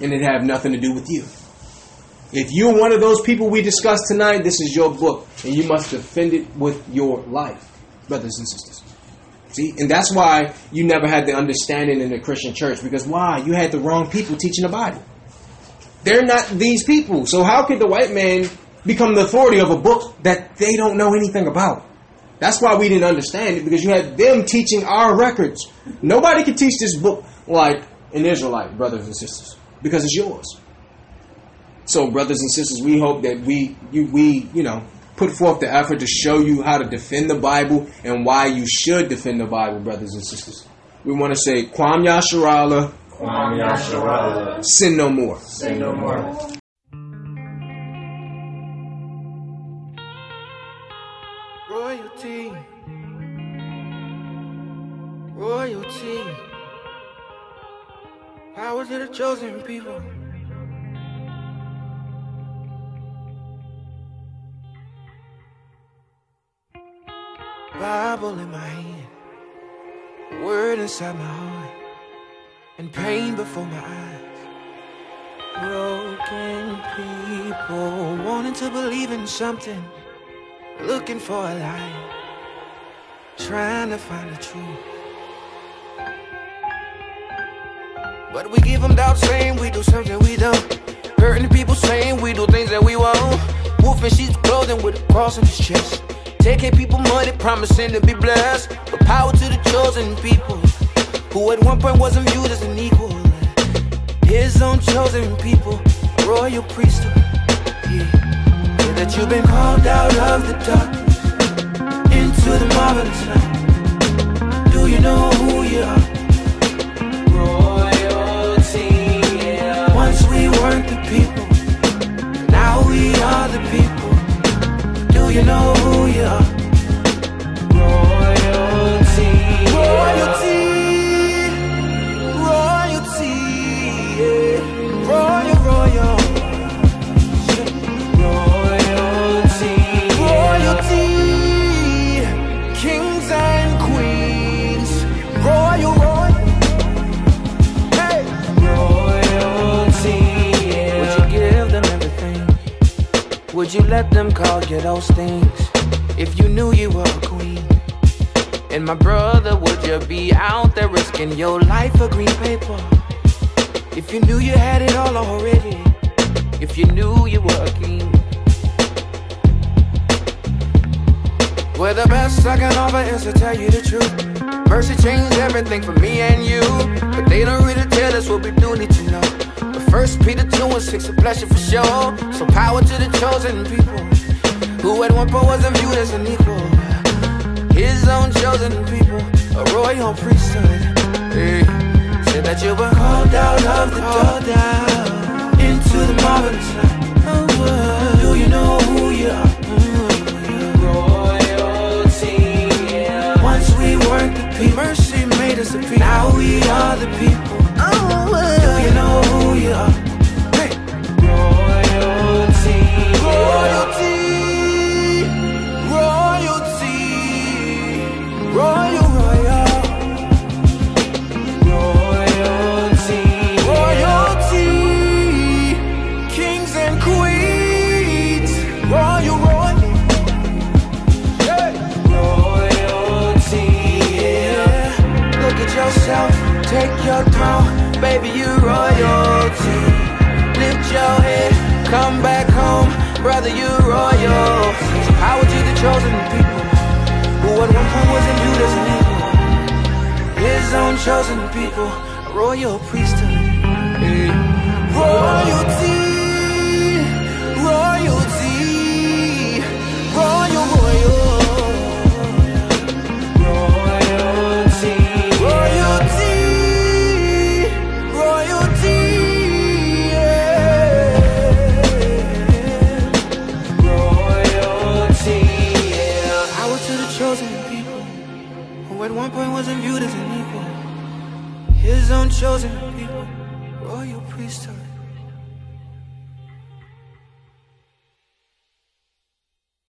And it have nothing to do with you. If you're one of those people we discussed tonight, this is your book. And you must defend it with your life, brothers and sisters. See, and that's why you never had the understanding in the Christian church. Because why? You had the wrong people teaching the Bible. They're not these people. So how could the white man become the authority of a book that they don't know anything about? That's why we didn't understand it, because you had them teaching our records. Nobody could teach this book like an Israelite, brothers and sisters, because it's yours. So, brothers and sisters, we hope that we, you, we, you know, put forth the effort to show you how to defend the Bible and why you should defend the Bible, brothers and sisters. We want to say, Kwam Yasharala, Kwam Yasharala. Sin no more. Sin no more. Royalty. Royalty. Powers of the chosen people. Bible in my hand, word inside my heart, and pain before my eyes. Broken people wanting to believe in something, looking for a light, trying to find the truth. But we give them doubt, saying we do something we don't. Hurting people, saying we do things that we won't. Wolfing sheep's clothing with a cross on his chest. Taking people money, promising to be blessed. But power to the chosen people, who at one point wasn't viewed as an equal. His own chosen people, royal priesthood. Yeah, yeah, that you've been called out of the darkness into the marvelous light. Do you know who you are? Royalty. Yeah. Once we weren't the people, now we are the people. Do you know who you are? Royalty. Royalty. Royalty. Yeah. Royal, royal. Royalty. Royalty. Kings and queens. Royal, royal. Hey. Royalty. Yeah. Would you give them everything? Would you let them call you those things if you knew you were a queen? And my brother, would you be out there risking your life for green paper if you knew you had it all already? If you knew you were a king. Well, the best I can offer is to tell you the truth. Mercy changed everything for me and you, but they don't really tell us what we do need to know. But First Peter two and six, a blessing for sure. So power to the chosen people, who at one point wasn't viewed as an equal. His own chosen people, a royal priesthood. Hey. Said that you were called out of the dark down into the marvelous light. Oh, do you know who you are? Royalty. Yeah. Once we weren't the people, mercy made us a people. Now we are the people. Oh, do you know who you are? Hey. Royalty. Royalty. Yeah. Royal, royal. Royalty. Royalty. Kings and queens. Royal, royal. Yeah. Royalty. chosen people, a royal priesthood. Hey. Royalty, royalty, royal, royal, royalty, royalty, royalty, yeah. Royalty, yeah. Power to the chosen people, who at one point wasn't viewed as an equal. His own chosen people, royal priesthood.